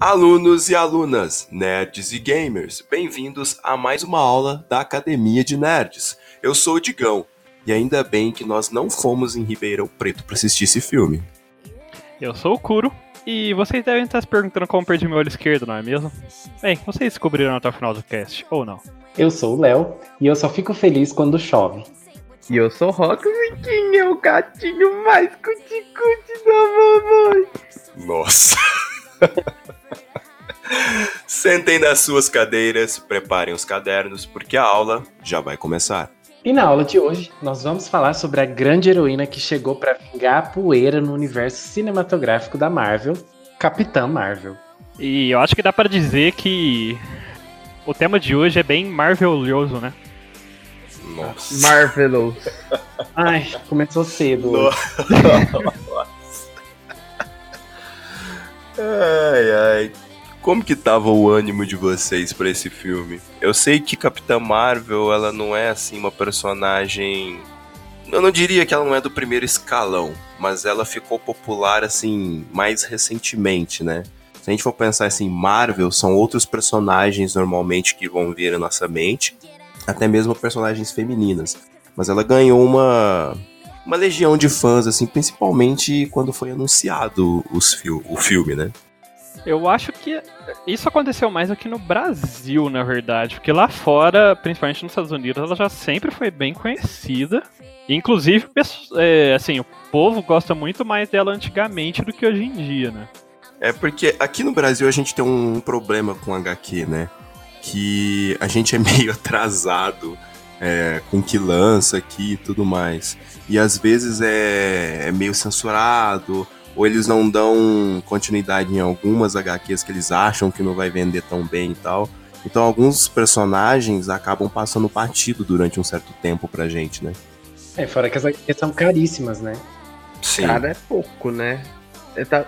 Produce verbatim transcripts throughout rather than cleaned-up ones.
Alunos e alunas, nerds e gamers, bem-vindos a mais uma aula da Academia de Nerds. Eu sou o Digão, e ainda bem que nós não fomos em Ribeirão Preto para assistir esse filme. Eu sou o Kuro, e vocês devem estar se perguntando como perdi meu olho esquerdo, não é mesmo? Bem, vocês descobriram até o final do cast, ou não? Eu sou o Léo, e eu só fico feliz quando chove. E eu sou o Rock, que é o gatinho mais cuti-cuti da mamãe. Nossa... Sentem nas suas cadeiras, preparem os cadernos, porque a aula já vai começar. E na aula de hoje, nós vamos falar sobre a grande heroína que chegou para vingar a poeira no universo cinematográfico da Marvel, Capitã Marvel. E eu acho que dá para dizer que o tema de hoje é bem marveloso, né? Nossa. Marveloso. Ai, começou cedo. Nossa. Ai, ai. Como que tava o ânimo de vocês pra esse filme? Eu sei que Capitã Marvel, ela não é assim uma personagem... Eu não diria que ela não é do primeiro escalão, mas ela ficou popular assim mais recentemente, né? Se a gente for pensar assim, Marvel são outros personagens normalmente que vão vir à nossa mente, até mesmo personagens femininas. Mas ela ganhou uma... Uma legião de fãs, assim, principalmente quando foi anunciado os fil- o filme, né? Eu acho que isso aconteceu mais aqui no Brasil, na verdade. Porque lá fora, principalmente nos Estados Unidos, ela já sempre foi bem conhecida. Inclusive, é, assim, o povo gosta muito mais dela antigamente do que hoje em dia, né? É porque aqui no Brasil a gente tem um problema com agá quê, né? Que a gente é meio atrasado... É, com que lança aqui e tudo mais. E às vezes é, é meio censurado, ou eles não dão continuidade em algumas agá quês que eles acham que não vai vender tão bem e tal. Então alguns personagens acabam passando batido durante um certo tempo pra gente, né? É, fora que as agá quês são caríssimas, né? Sim. Cara, é pouco, né? É, tá...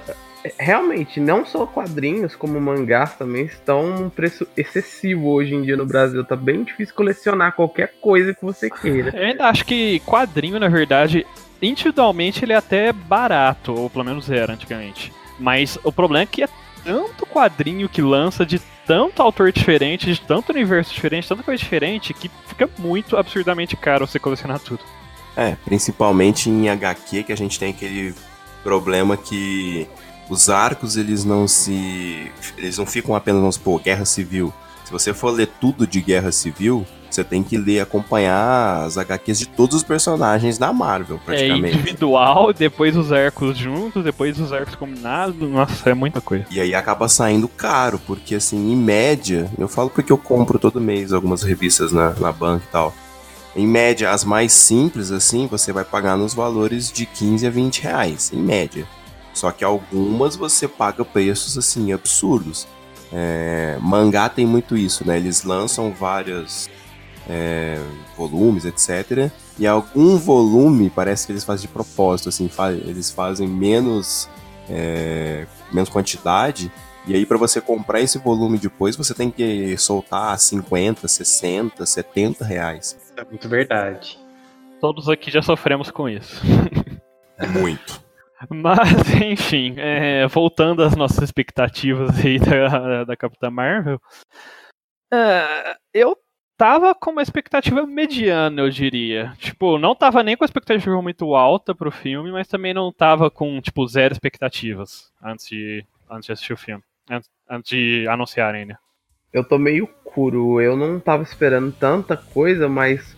Realmente, não só quadrinhos, como mangás também estão num preço excessivo hoje em dia no Brasil. Tá bem difícil colecionar qualquer coisa que você queira. Eu ainda acho que quadrinho, na verdade, individualmente ele é até barato, ou pelo menos era antigamente. Mas o problema é que é tanto quadrinho que lança de tanto autor diferente, de tanto universo diferente, tanta coisa diferente, que fica muito absurdamente caro você colecionar tudo. É, principalmente em agá quê, que a gente tem aquele problema que... Os arcos, eles não se... Eles não ficam apenas, vamos supor, Guerra Civil. Se você for ler tudo de Guerra Civil, você tem que ler, acompanhar as agá quês de todos os personagens da Marvel, praticamente. É individual, depois os arcos juntos, depois os arcos combinados. Nossa, é muita coisa. E aí acaba saindo caro, porque assim, em média... Eu falo porque eu compro todo mês algumas revistas na, na banca e tal. Em média, as mais simples, assim, você vai pagar nos valores de quinze a vinte reais, em média. Só que algumas você paga preços, assim, absurdos. É, mangá tem muito isso, né? Eles lançam vários é, volumes, etcétera. E algum volume parece que eles fazem de propósito, assim. Fa- eles fazem menos, é, menos quantidade. E aí, para você comprar esse volume depois, você tem que soltar cinquenta, sessenta, setenta reais. É muito verdade. Todos aqui já sofremos com isso. Muito. Mas, enfim, é, voltando às nossas expectativas aí da, da Capitã Marvel, é, eu tava com uma expectativa mediana, eu diria. Tipo, não tava nem com a expectativa muito alta pro filme, mas também não tava com, tipo, zero expectativas antes de, antes de assistir o filme, antes, antes de anunciarem, né? Eu tô meio curo, eu não tava esperando tanta coisa, mas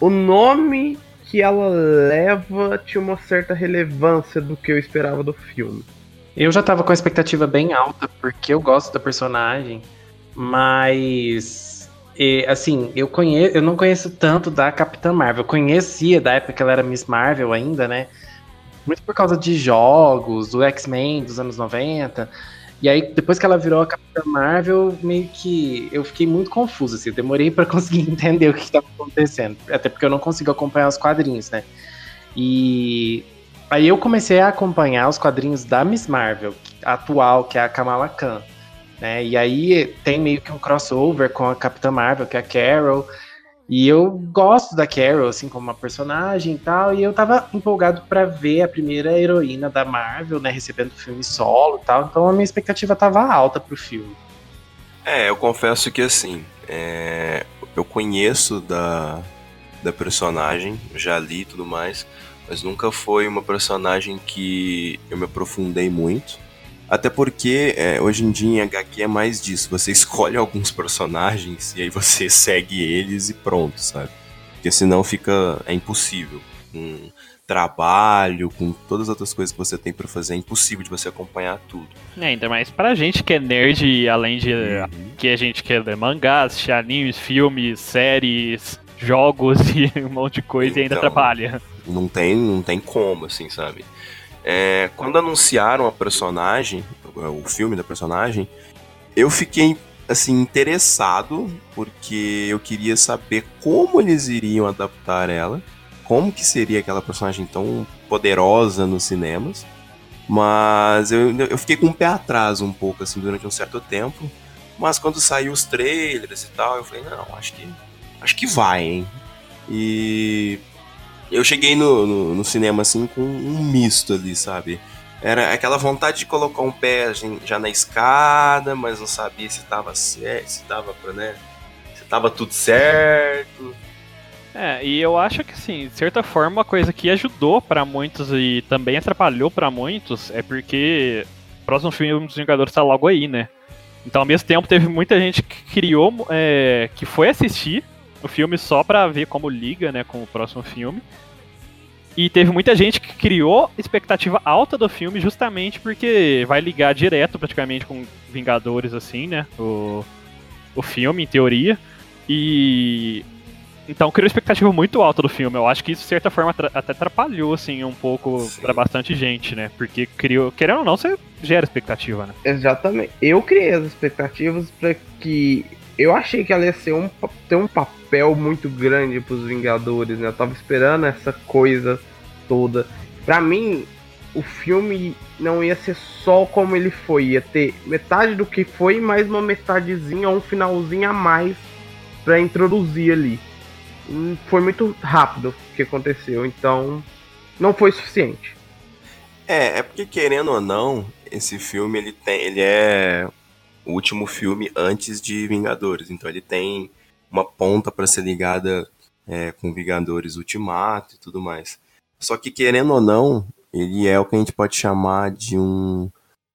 o nome... que ela leva tinha uma certa relevância do que eu esperava do filme. Eu já tava com a expectativa bem alta, porque eu gosto da personagem, mas, assim, eu, conhe... eu não conheço tanto da Capitã Marvel. Eu conhecia da época que ela era Miss Marvel ainda, né? Muito por causa de jogos, do X-Men dos anos noventa. E aí, depois que ela virou a Capitã Marvel, meio que eu fiquei muito confuso, assim. Eu demorei pra conseguir entender o que estava acontecendo. Até porque eu não consigo acompanhar os quadrinhos, né? E aí eu comecei a acompanhar os quadrinhos da Miss Marvel, a atual, que é a Kamala Khan, né? E aí tem meio que um crossover com a Capitã Marvel, que é a Carol. E eu gosto da Carol, assim, como uma personagem e tal, e eu tava empolgado pra ver a primeira heroína da Marvel, né, recebendo filme solo e tal, então a minha expectativa tava alta pro filme. É, eu confesso que, assim, é... eu conheço da... da personagem, já li e tudo mais, mas nunca foi uma personagem que eu me aprofundei muito. Até porque é, hoje em dia em agá quê é mais disso, você escolhe alguns personagens e aí você segue eles e pronto, sabe? Porque senão fica, é impossível, com trabalho, com todas as outras coisas que você tem pra fazer, é impossível de você acompanhar tudo. É, ainda mais pra gente que é nerd, além de uhum. que a gente quer ler mangás, assistir animes, filmes, séries, jogos e um monte de coisa então, e ainda trabalha. Não tem, não tem como, assim, sabe? É, quando anunciaram a personagem, o filme da personagem, eu fiquei, assim, interessado, porque eu queria saber como eles iriam adaptar ela, como que seria aquela personagem tão poderosa nos cinemas, mas eu, eu fiquei com o pé atrás um pouco, assim, durante um certo tempo, mas quando saiu os trailers e tal, eu falei, não, acho que, acho que vai, hein? E... eu cheguei no, no, no cinema, assim, com um misto ali, sabe? Era aquela vontade de colocar um pé já na escada, mas não sabia se tava certo, se tava, né? Se tava tudo certo. É, e eu acho que, assim, de certa forma, uma coisa que ajudou pra muitos e também atrapalhou pra muitos é porque o próximo filme dos Vingadores tá logo aí, né? Então, ao mesmo tempo, teve muita gente que criou, é, que foi assistir o filme só pra ver como liga, né, com o próximo filme. E teve muita gente que criou expectativa alta do filme justamente porque vai ligar direto praticamente com Vingadores, assim, né, o, o filme, em teoria. E... então criou expectativa muito alta do filme. Eu acho que isso, de certa forma, tra- até atrapalhou, assim, um pouco Sim. pra bastante gente, né, porque criou... querendo ou não, você gera expectativa, né. Exatamente. Eu criei as expectativas pra que... eu achei que ela ia ser um, ter um papel muito grande pros Vingadores, né? Eu tava esperando essa coisa toda. Pra mim, o filme não ia ser só como ele foi. Ia ter metade do que foi, mais uma metadezinha ou um finalzinho a mais pra introduzir ali. E foi muito rápido o que aconteceu, então não foi suficiente. É, é porque querendo ou não, esse filme ele tem, ele é... o último filme antes de Vingadores, então ele tem uma ponta para ser ligada é, com Vingadores Ultimato e tudo mais. Só que, querendo ou não, ele é o que a gente pode chamar de um...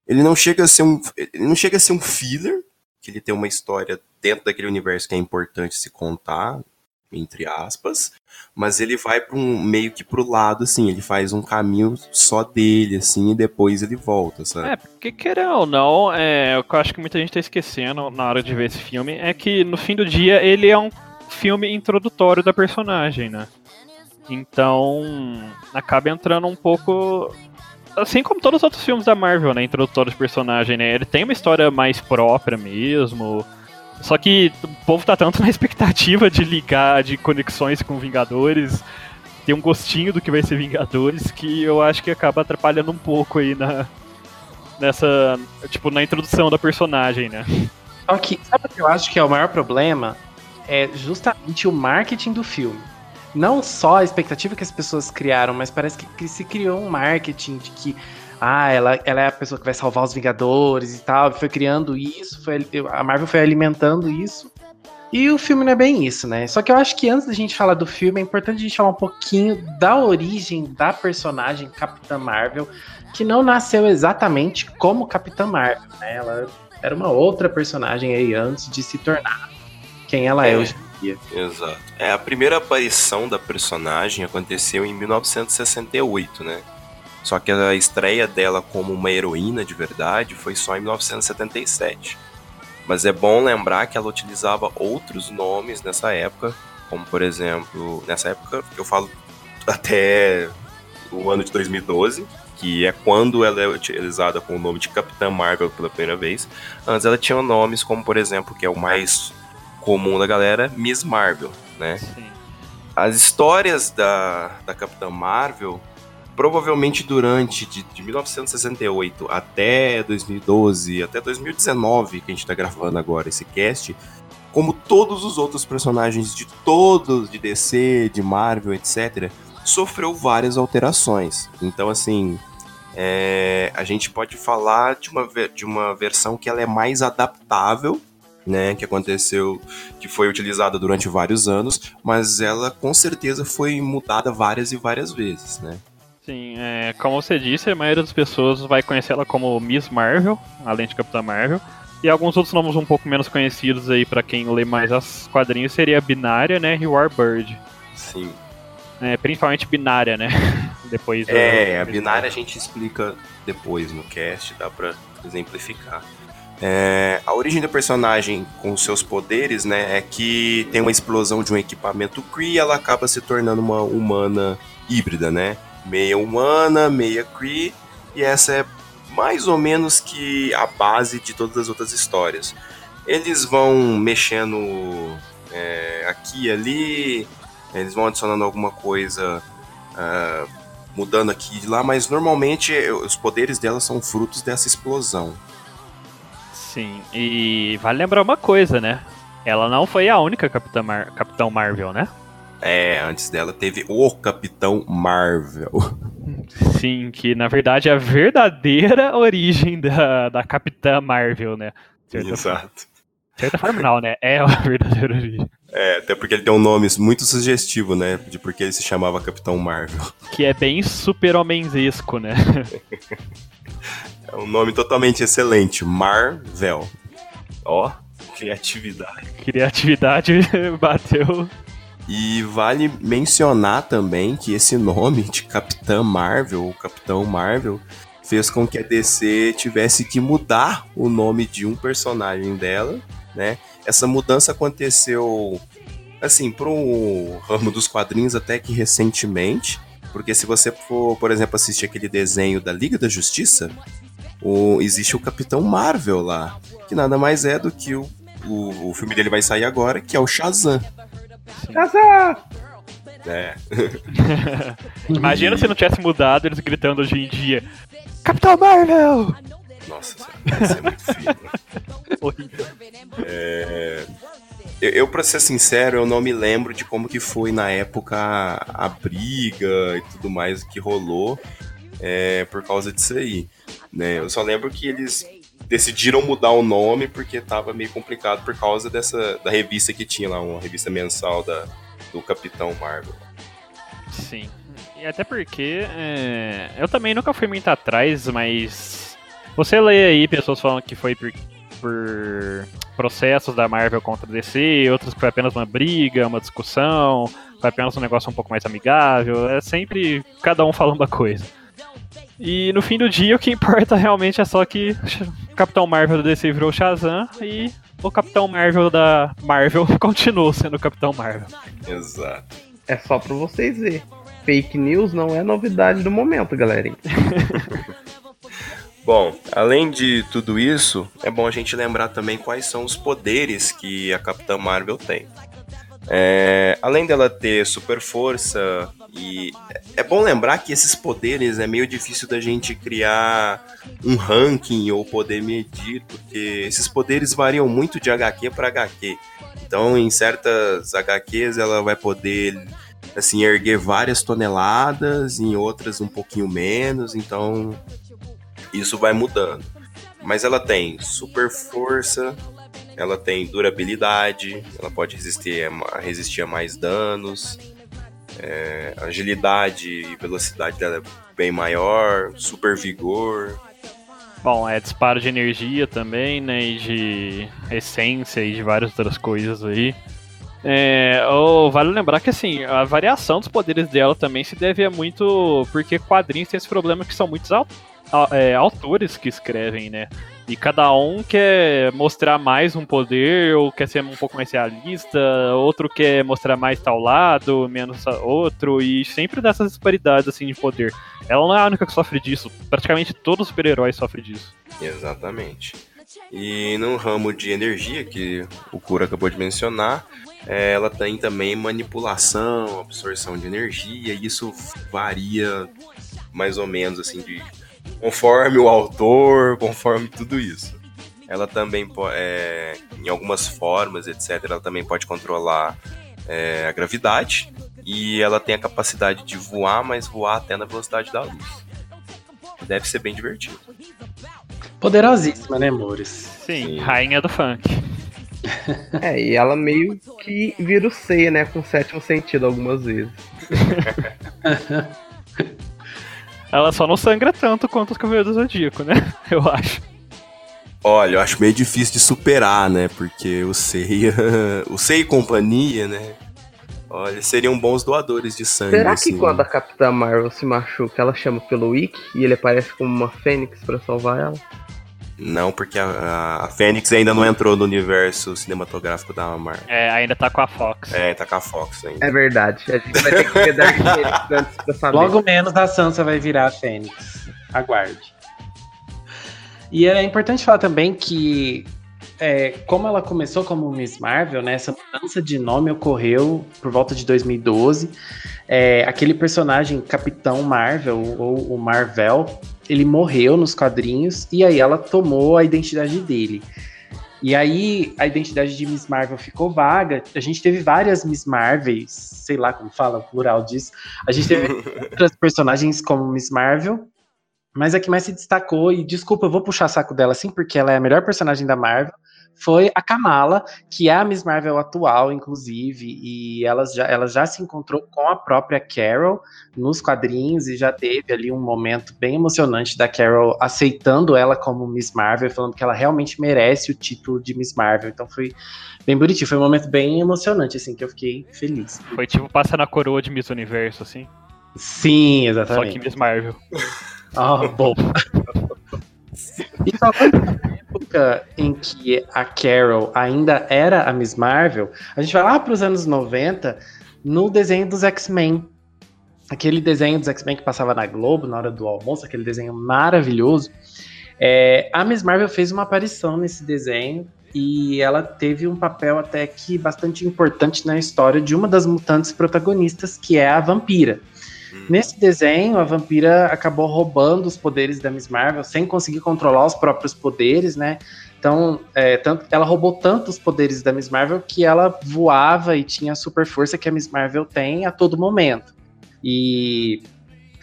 Ele não chega a ser um, ele não chega a ser um filler, que ele tem uma história dentro daquele universo que é importante se contar, entre aspas, mas ele vai para um meio que pro lado, assim, ele faz um caminho só dele, assim, e depois ele volta, sabe? É, porque querendo ou não, é, o que eu acho que muita gente tá esquecendo na hora de ver esse filme é que, no fim do dia, ele é um filme introdutório da personagem, né? Então, acaba entrando um pouco... assim como todos os outros filmes da Marvel, né? Introdutório de personagem, né? Ele tem uma história mais própria mesmo... só que o povo tá tanto na expectativa de ligar, de conexões com Vingadores, ter um gostinho do que vai ser Vingadores, que eu acho que acaba atrapalhando um pouco aí na, nessa, tipo, na introdução da personagem, né? Só que, sabe o que eu acho que é o maior problema? É justamente o marketing do filme. Não só a expectativa que as pessoas criaram, mas parece que se criou um marketing de que ah, ela, ela é a pessoa que vai salvar os Vingadores e tal, foi criando isso, foi, a Marvel foi alimentando isso, e o filme não é bem isso, né? Só que eu acho que antes da gente falar do filme, é importante a gente falar um pouquinho da origem da personagem Capitã Marvel, que não nasceu exatamente como Capitã Marvel, né? Ela era uma outra personagem aí antes de se tornar quem ela é, é hoje em dia. Exato. É, a primeira aparição da personagem aconteceu em mil novecentos e sessenta e oito, né? Só que a estreia dela como uma heroína de verdade foi só em mil novecentos e setenta e sete. Mas é bom lembrar que ela utilizava outros nomes nessa época, como por exemplo, nessa época eu falo até o ano de dois mil e doze, que é quando ela é utilizada com o nome de Capitã Marvel pela primeira vez. Antes ela tinha nomes como, por exemplo, que é o mais comum da galera, Miss Marvel, né? Sim. As histórias da, da Capitã Marvel... provavelmente durante de, de mil novecentos e sessenta e oito até dois mil e doze, até dois mil e dezenove, que a gente tá gravando agora esse cast, como todos os outros personagens de todos, de D C, de Marvel, etcétera, sofreu várias alterações. Então, assim, é, a gente pode falar de uma, de uma versão que ela é mais adaptável, né, que aconteceu, que foi utilizada durante vários anos, mas ela com certeza foi mudada várias e várias vezes, né? Sim, é, como você disse, a maioria das pessoas vai conhecer ela como Miss Marvel, além de Capitão Marvel, e alguns outros nomes um pouco menos conhecidos aí pra quem lê mais as quadrinhos seria a Binária, né, e Warbird. Sim. É, principalmente Binária, né? Depois é, a Binária a gente explica depois no cast, dá pra exemplificar. É, a origem do personagem com seus poderes, né, é que tem uma explosão de um equipamento Kree e ela acaba se tornando uma humana híbrida, né? Meia humana, meia Kree, e essa é mais ou menos que a base de todas as outras histórias. Eles vão mexendo é, aqui e ali, eles vão adicionando alguma coisa, uh, mudando aqui e lá, mas normalmente os poderes dela são frutos dessa explosão. Sim, e vale lembrar uma coisa, né? Ela não foi a única Capitã Mar- Capitão Marvel, né? É, antes dela teve o Capitão Marvel. Sim, que na verdade é a verdadeira origem da, da Capitã Marvel, né? Certa Exato. De certa forma não, né? É a verdadeira origem. É, até porque ele tem um nome muito sugestivo, né? De porque ele se chamava Capitão Marvel. Que é bem super-homenzesco, né? É um nome totalmente excelente, Marvel. Ó, oh, criatividade. Criatividade bateu. E vale mencionar também que esse nome de Capitã Marvel, ou Capitão Marvel, fez com que a D C tivesse que mudar o nome de um personagem dela, né? Essa mudança aconteceu, assim, pro ramo dos quadrinhos até que recentemente. Porque se você for, por exemplo, assistir aquele desenho da Liga da Justiça, o, existe o Capitão Marvel lá, que nada mais é do que o, o, o filme dele vai sair agora, que é o Shazam. Shazam! É. Imagina se não tivesse mudado eles gritando hoje em dia, Capitão Marvel! Nossa, isso é muito feio. É... Eu, eu, pra ser sincero, eu não me lembro de como que foi na época a, a briga e tudo mais que rolou é, por causa disso aí, né? Eu só lembro que eles decidiram mudar o nome porque tava meio complicado por causa dessa, da revista que tinha lá, uma revista mensal da, do Capitão Marvel. Sim, e até porque é, eu também nunca fui muito atrás, mas você lê aí pessoas falando que foi por, por... processos da Marvel contra a D C, outros que foi apenas uma briga, uma discussão, foi apenas um negócio um pouco mais amigável, é sempre cada um falando uma coisa. E no fim do dia o que importa realmente é só que o Capitão Marvel da D C virou Shazam e o Capitão Marvel da Marvel continuou sendo o Capitão Marvel. Exato. É só pra vocês verem, fake news não é novidade do momento, galerinha. Bom, além de tudo isso, é bom a gente lembrar também quais são os poderes que a Capitã Marvel tem. É, além dela ter super força, e é bom lembrar que esses poderes é meio difícil da gente criar um ranking ou poder medir, porque esses poderes variam muito de H Q para H Q. Então, em certas H Qs ela vai poder assim, erguer várias toneladas, em outras um pouquinho menos, então... Isso vai mudando. Mas ela tem super força, ela tem durabilidade, ela pode resistir a, resistir a mais danos, é, agilidade e velocidade dela é bem maior, super vigor. Bom, é disparo de energia também, né, e de essência e de várias outras coisas aí. É, oh, vale lembrar que assim, a variação dos poderes dela também se deve a muito... Porque quadrinhos tem esse problema que são muito altos. É, autores que escrevem, né? E cada um quer mostrar mais um poder, ou quer ser um pouco mais realista, outro quer mostrar mais tal lado, menos outro, e sempre dessas disparidades assim, de poder. Ela não é a única que sofre disso, praticamente todos os super-heróis sofrem disso. Exatamente. E no ramo de energia, que o Cura acabou de mencionar, ela tem também manipulação, absorção de energia, e isso varia mais ou menos assim de... Conforme o autor, conforme tudo isso. ela também pode, é, em algumas formas, etcétera, ela também pode controlar é, a gravidade, e ela tem a capacidade de voar, mas voar até na velocidade da luz. Deve ser bem divertido. Poderosíssima, né, amores? Sim, e... rainha do funk. É, e ela meio que vira o C, né, com o sétimo sentido algumas vezes. Ela só não sangra tanto quanto os Cavaleiros do Zodíaco, né? Eu acho. Olha, eu acho meio difícil de superar, né? Porque o Seiya, o Seiya e companhia, né? Olha, seriam bons doadores de sangue. Será que assim, quando a Capitã Marvel se machuca, ela chama pelo Wiki e ele aparece como uma Fênix pra salvar ela? Não, porque a, a Fênix ainda não entrou no universo cinematográfico da Marvel. É, ainda tá com a Fox. É, tá com a Fox ainda. É verdade. A gente vai ter que ver Dark Fênix antes pra saber. Logo menos a Sansa vai virar a Fênix. Aguarde. E é importante falar também que... É, como ela começou como Miss Marvel, né, essa mudança de nome ocorreu por volta de dois mil e doze. É, aquele personagem Capitão Marvel, ou o Marvel, ele morreu nos quadrinhos e aí ela tomou a identidade dele. E aí a identidade de Miss Marvel ficou vaga. A gente teve várias Miss Marvels, sei lá como fala o plural disso. A gente teve outras personagens como Miss Marvel. Mas a que mais se destacou, e desculpa, eu vou puxar saco dela sim, porque ela é a melhor personagem da Marvel, foi a Kamala, que é a Miss Marvel atual, inclusive, e ela já, ela já se encontrou com a própria Carol nos quadrinhos, e já teve ali um momento bem emocionante da Carol aceitando ela como Miss Marvel, falando que ela realmente merece o título de Miss Marvel, então foi bem bonitinho, foi um momento bem emocionante, assim, que eu fiquei feliz. Foi tipo passar na coroa de Miss Universo, assim? Sim, exatamente. Só que Miss Marvel. Ah, bom. E só foi na época em que a Carol ainda era a Miss Marvel, a gente vai lá para os anos noventa, no desenho dos X-Men. Aquele desenho dos X-Men que passava na Globo na hora do almoço, aquele desenho maravilhoso. É, a Miss Marvel fez uma aparição nesse desenho e ela teve um papel até que bastante importante na história de uma das mutantes protagonistas, que é a Vampira. Nesse desenho, a Vampira acabou roubando os poderes da Miss Marvel, sem conseguir controlar os próprios poderes, né? Então, é, tanto, ela roubou tanto os poderes da Miss Marvel que ela voava e tinha a super força que a Miss Marvel tem a todo momento. E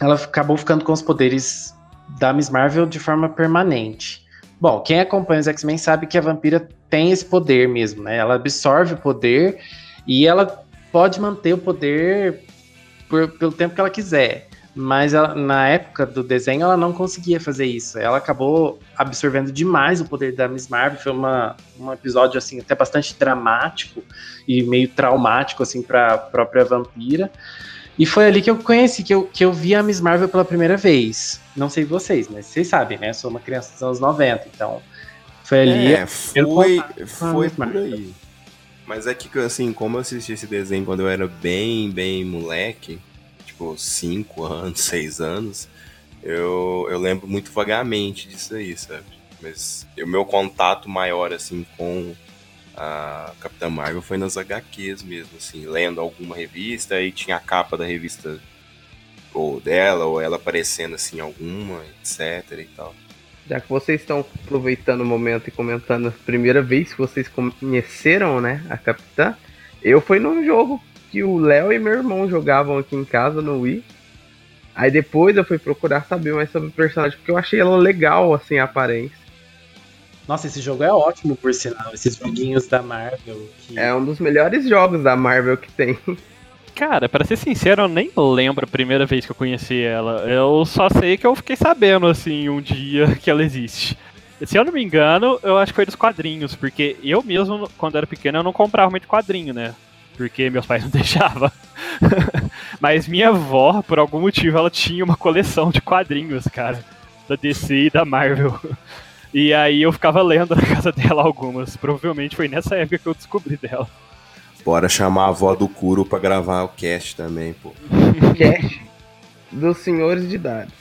ela acabou ficando com os poderes da Miss Marvel de forma permanente. Bom, quem acompanha os X-Men sabe que a Vampira tem esse poder mesmo, né? Ela absorve o poder e ela pode manter o poder... Por, pelo tempo que ela quiser, mas ela, na época do desenho ela não conseguia fazer isso, ela acabou absorvendo demais o poder da Miss Marvel, foi uma, um episódio assim, até bastante dramático e meio traumático assim, para a própria Vampira, e foi ali que eu conheci, que eu, que eu vi a Miss Marvel pela primeira vez, não sei vocês, mas vocês sabem, né, eu sou uma criança dos anos noventa, então foi ali... É, foi, foi por aí. Mas é que, assim, como eu assisti esse desenho quando eu era bem, bem moleque, tipo, cinco anos, seis anos, eu, eu lembro muito vagamente disso aí, sabe? Mas o meu contato maior, assim, com a Capitã Marvel foi nas agá quês mesmo, assim, lendo alguma revista, aí tinha a capa da revista ou dela, ou ela aparecendo, assim, alguma, etcétera e tal. Já que vocês estão aproveitando o momento e comentando a primeira vez que vocês conheceram, né, a Capitã, eu fui num jogo que o Léo e meu irmão jogavam aqui em casa no Wii. Aí depois eu fui procurar saber mais sobre o personagem, porque eu achei ela legal, assim, a aparência. Nossa, esse jogo é ótimo, por sinal, esses joguinhos da Marvel. Que... É um dos melhores jogos da Marvel que tem. Cara, pra ser sincero, eu nem lembro a primeira vez que eu conheci ela. Eu só sei que eu fiquei sabendo, assim, um dia que ela existe. Se eu não me engano, eu acho que foi dos quadrinhos, porque eu mesmo, quando era pequeno, eu não comprava muito quadrinho, né? Porque meus pais não deixavam. Mas minha avó, por algum motivo, ela tinha uma coleção de quadrinhos, cara. Da D C e da Marvel. E aí eu ficava lendo na casa dela algumas. Provavelmente foi nessa época que eu descobri dela. Bora chamar a avó do Kuro pra gravar o cast também, pô. Cast dos senhores de idades.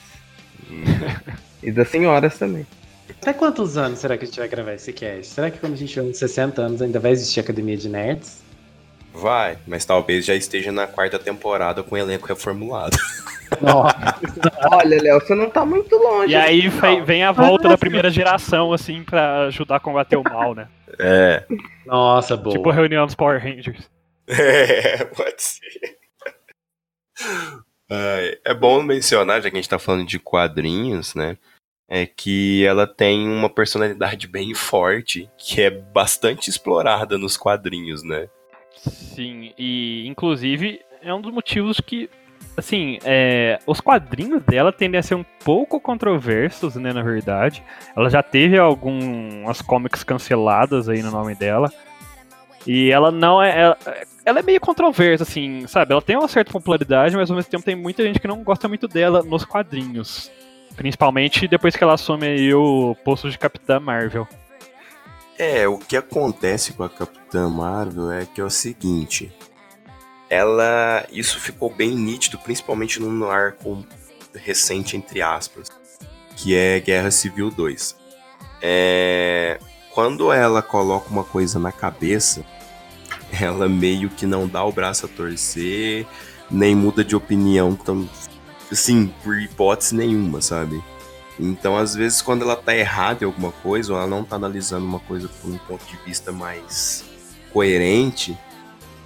E das senhoras também. Até quantos anos será que a gente vai gravar esse cast? Será que quando a gente tiver uns sessenta anos ainda vai existir a Academia de Nerds? Vai, mas talvez já esteja na quarta temporada com o elenco reformulado. Olha, Léo, você não tá muito longe. E aí foi, vem a volta Parece. da primeira geração, assim, pra ajudar a combater o mal, né? É. Nossa, boa. Tipo a reunião dos Power Rangers. É, pode ser. É bom mencionar, já que a gente tá falando de quadrinhos, né? É que ela tem uma personalidade bem forte, que é bastante explorada nos quadrinhos, né? Sim, e inclusive é um dos motivos que, assim, é, os quadrinhos dela tendem a ser um pouco controversos, né, na verdade. Ela já teve algumas comics canceladas aí no nome dela. E ela não é... Ela, ela é meio controversa, assim, sabe? Ela tem uma certa popularidade, mas ao mesmo tempo tem muita gente que não gosta muito dela nos quadrinhos. Principalmente depois que ela assume aí o posto de Capitã Marvel. É, o que acontece com a Capitã Marvel é que é o seguinte... Ela... Isso ficou bem nítido, principalmente no arco recente, entre aspas, que é Guerra Civil dois. É... Quando ela coloca uma coisa na cabeça, ela meio que não dá o braço a torcer, nem muda de opinião, tão, assim, por hipótese nenhuma, sabe? Então, às vezes, quando ela tá errada em alguma coisa, ou ela não tá analisando uma coisa por um ponto de vista mais coerente,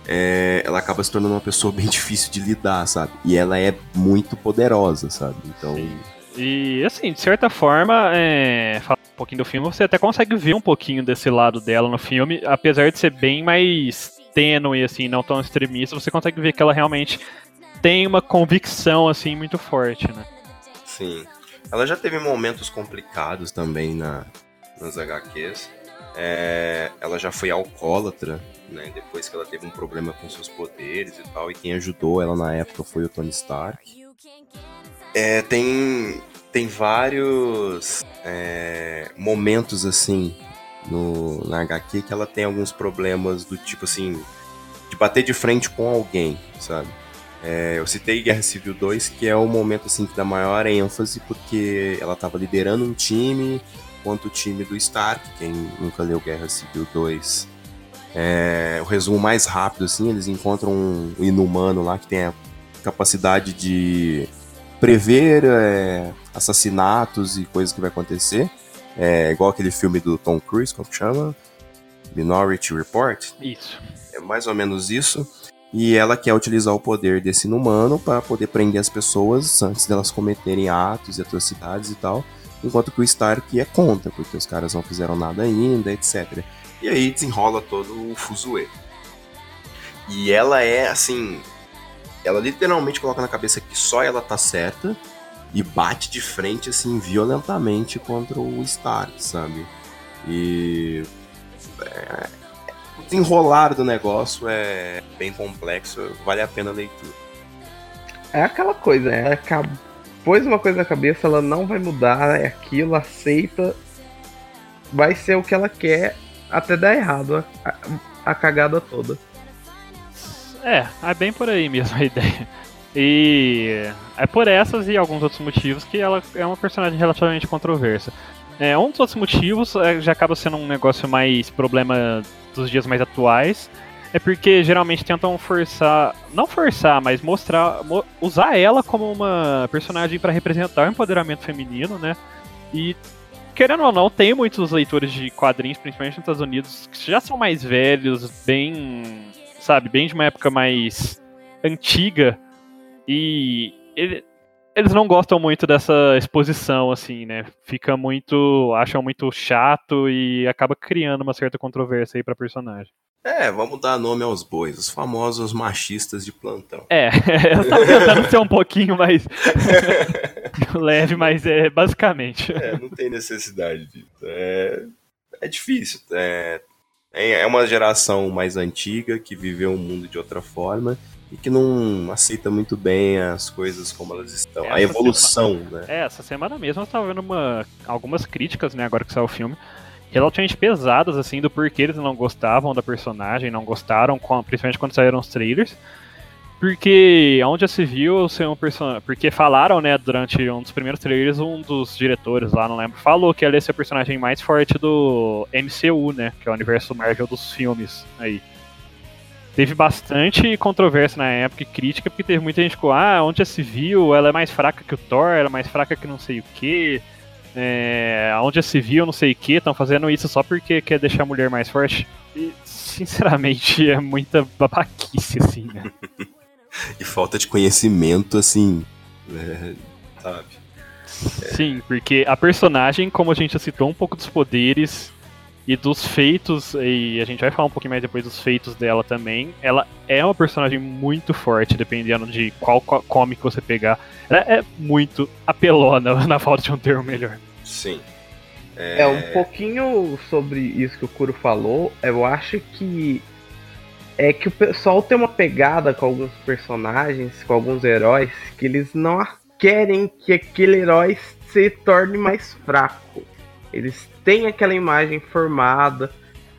é, ela acaba se tornando uma pessoa bem difícil de lidar, sabe? E ela é muito poderosa, sabe? Então... Sim. E, assim, de certa forma, é, falando um pouquinho do filme, você até consegue ver um pouquinho desse lado dela no filme, apesar de ser bem mais tênue, assim, não tão extremista, você consegue ver que ela realmente tem uma convicção, assim, muito forte, né? Sim. Ela já teve momentos complicados também na, nas agá quês. É, ela já foi alcoólatra, né, depois que ela teve um problema com seus poderes e tal, e quem ajudou ela na época foi o Tony Stark. É, tem, tem vários é, momentos, assim, no, na agá quê que ela tem alguns problemas do tipo, assim, de bater de frente com alguém, sabe? É, eu citei Guerra Civil dois, que é o momento, assim, que dá maior ênfase, porque ela tava liderando um time, quanto o time do Stark. Quem nunca leu Guerra Civil dois... É, o resumo mais rápido, assim, eles encontram um inumano lá que tem a capacidade de prever é, assassinatos e coisas que vai acontecer. É igual aquele filme do Tom Cruise, como que chama? Minority Report? Isso. É mais ou menos isso. E ela quer utilizar o poder desse inumano para poder prender as pessoas antes delas cometerem atos e atrocidades e tal. Enquanto que o Stark é contra, porque os caras não fizeram nada ainda, etcétera. E aí desenrola todo o fuzuê. E ela é assim... Ela literalmente coloca na cabeça que só ela tá certa e bate de frente, assim, violentamente contra o Stark, sabe? E... É... O desenrolar do negócio é bem complexo, vale a pena a leitura. É aquela coisa, é acabou. Pôs uma coisa na cabeça, ela não vai mudar, é aquilo, aceita, vai ser o que ela quer até dar errado, a, a cagada toda. É, é bem por aí mesmo a ideia. E é por essas e alguns outros motivos que ela é uma personagem relativamente controversa. É, um dos outros motivos é, já acaba sendo um negócio mais problema dos dias mais atuais, é porque geralmente tentam forçar, não forçar, mas mostrar, usar ela como uma personagem para representar o empoderamento feminino, né? E, querendo ou não, tem muitos leitores de quadrinhos, principalmente nos Estados Unidos, que já são mais velhos, bem, sabe, bem de uma época mais antiga, e ele, eles não gostam muito dessa exposição, assim, né? Fica muito, acham muito chato e acaba criando uma certa controvérsia aí pra personagem. É, vamos dar nome aos bois, os famosos machistas de plantão. É, eu tava tentando ser um pouquinho mais leve, mas é basicamente. É, não tem necessidade disso. É, é difícil. É, é uma geração mais antiga que viveu o mundo de outra forma e que não aceita muito bem as coisas como elas estão. Essa a evolução, semana, né? É, essa semana mesmo eu tava vendo uma, algumas críticas, né, agora que saiu o filme, relativamente pesadas, assim, do porquê eles não gostavam da personagem, não gostaram, principalmente quando saíram os trailers, porque onde já se viu ser um personagem, porque falaram, né, durante um dos primeiros trailers, um dos diretores lá, não lembro, falou que ela ia ser a personagem mais forte do M C U, né, que é o universo Marvel dos filmes, aí. Teve bastante controvérsia na época e crítica, porque teve muita gente que falou, ah, onde é civil, ela é mais fraca que o Thor, ela é mais fraca que não sei o quê, é, onde é civil, não sei o quê, estão fazendo isso só porque quer deixar a mulher mais forte. E, sinceramente, é muita babaquice, assim, né? E falta de conhecimento, assim, é, sabe? É. Sim, porque a personagem, como a gente já citou, um pouco dos poderes... E dos feitos, e a gente vai falar um pouquinho mais depois dos feitos dela também, ela é uma personagem muito forte, dependendo de qual comic você pegar. Ela é muito apelona, na falta de um termo melhor. Sim. É... é, um pouquinho sobre isso que o Kuro falou, eu acho que é que o pessoal tem uma pegada com alguns personagens, com alguns heróis, que eles não querem que aquele herói se torne mais fraco. Eles têm aquela imagem formada,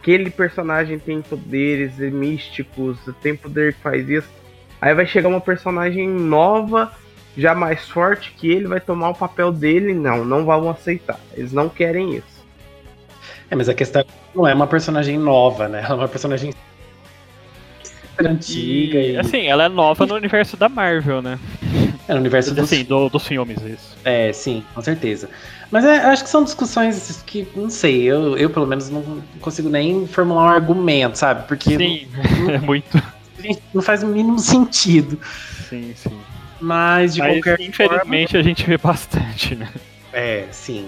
aquele personagem tem poderes místicos, tem poder que faz isso. Aí vai chegar uma personagem nova, já mais forte que ele, vai tomar o papel dele. Não, não vão aceitar. Eles não querem isso. É, mas a questão não é uma personagem nova, né? Ela é uma personagem antiga. E, e... Assim, ela é nova no universo da Marvel, né? É, no universo dos... Assim, do, dos filmes, isso. É, sim, com certeza. Mas é, acho que são discussões que, não sei, eu, eu pelo menos não consigo nem formular um argumento, sabe? Porque sim, não, é muito. Não faz o mínimo sentido. Sim, sim. Mas, de Mas, qualquer infelizmente, forma, a gente vê bastante, né? É, sim.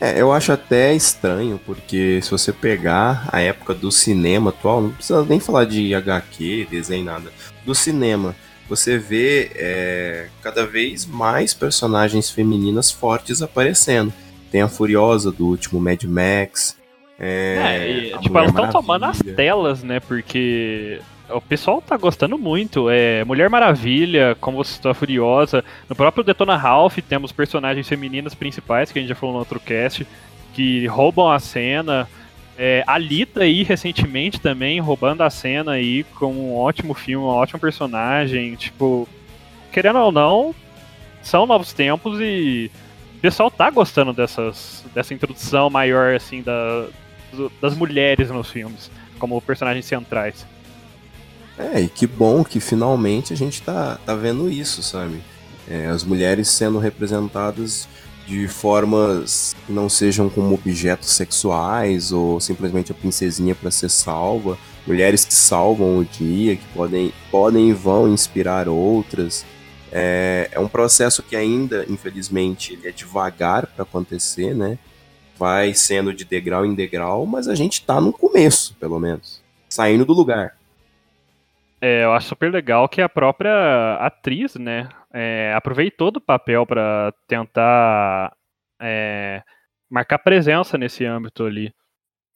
É, eu acho até estranho, porque se você pegar a época do cinema atual, não precisa nem falar de agá quê, desenho, nada. Do cinema... Você vê é, cada vez mais personagens femininas fortes aparecendo. Tem a Furiosa do último Mad Max. É, é, tipo, elas estão tomando as telas, né? Porque o pessoal tá gostando muito. É, Mulher Maravilha, como você está Furiosa. No próprio Detona Ralph temos personagens femininas principais, que a gente já falou no outro cast, que roubam a cena. É, a Lita aí, recentemente também, roubando a cena aí, com um ótimo filme, um ótimo personagem, tipo, querendo ou não, são novos tempos e o pessoal tá gostando dessas, dessa introdução maior, assim, da, das mulheres nos filmes, como personagens centrais. É, e que bom que finalmente a gente tá, tá vendo isso, sabe? É, as mulheres sendo representadas... de formas que não sejam como objetos sexuais ou simplesmente a princesinha para ser salva, mulheres que salvam o dia, que podem, podem e vão inspirar outras. É, é um processo que ainda, infelizmente, ele é devagar para acontecer, né? Vai sendo de degrau em degrau, mas a gente tá no começo, pelo menos, saindo do lugar. É, eu acho super legal que a própria atriz, né, é, aproveitou do papel para tentar é, marcar presença nesse âmbito ali.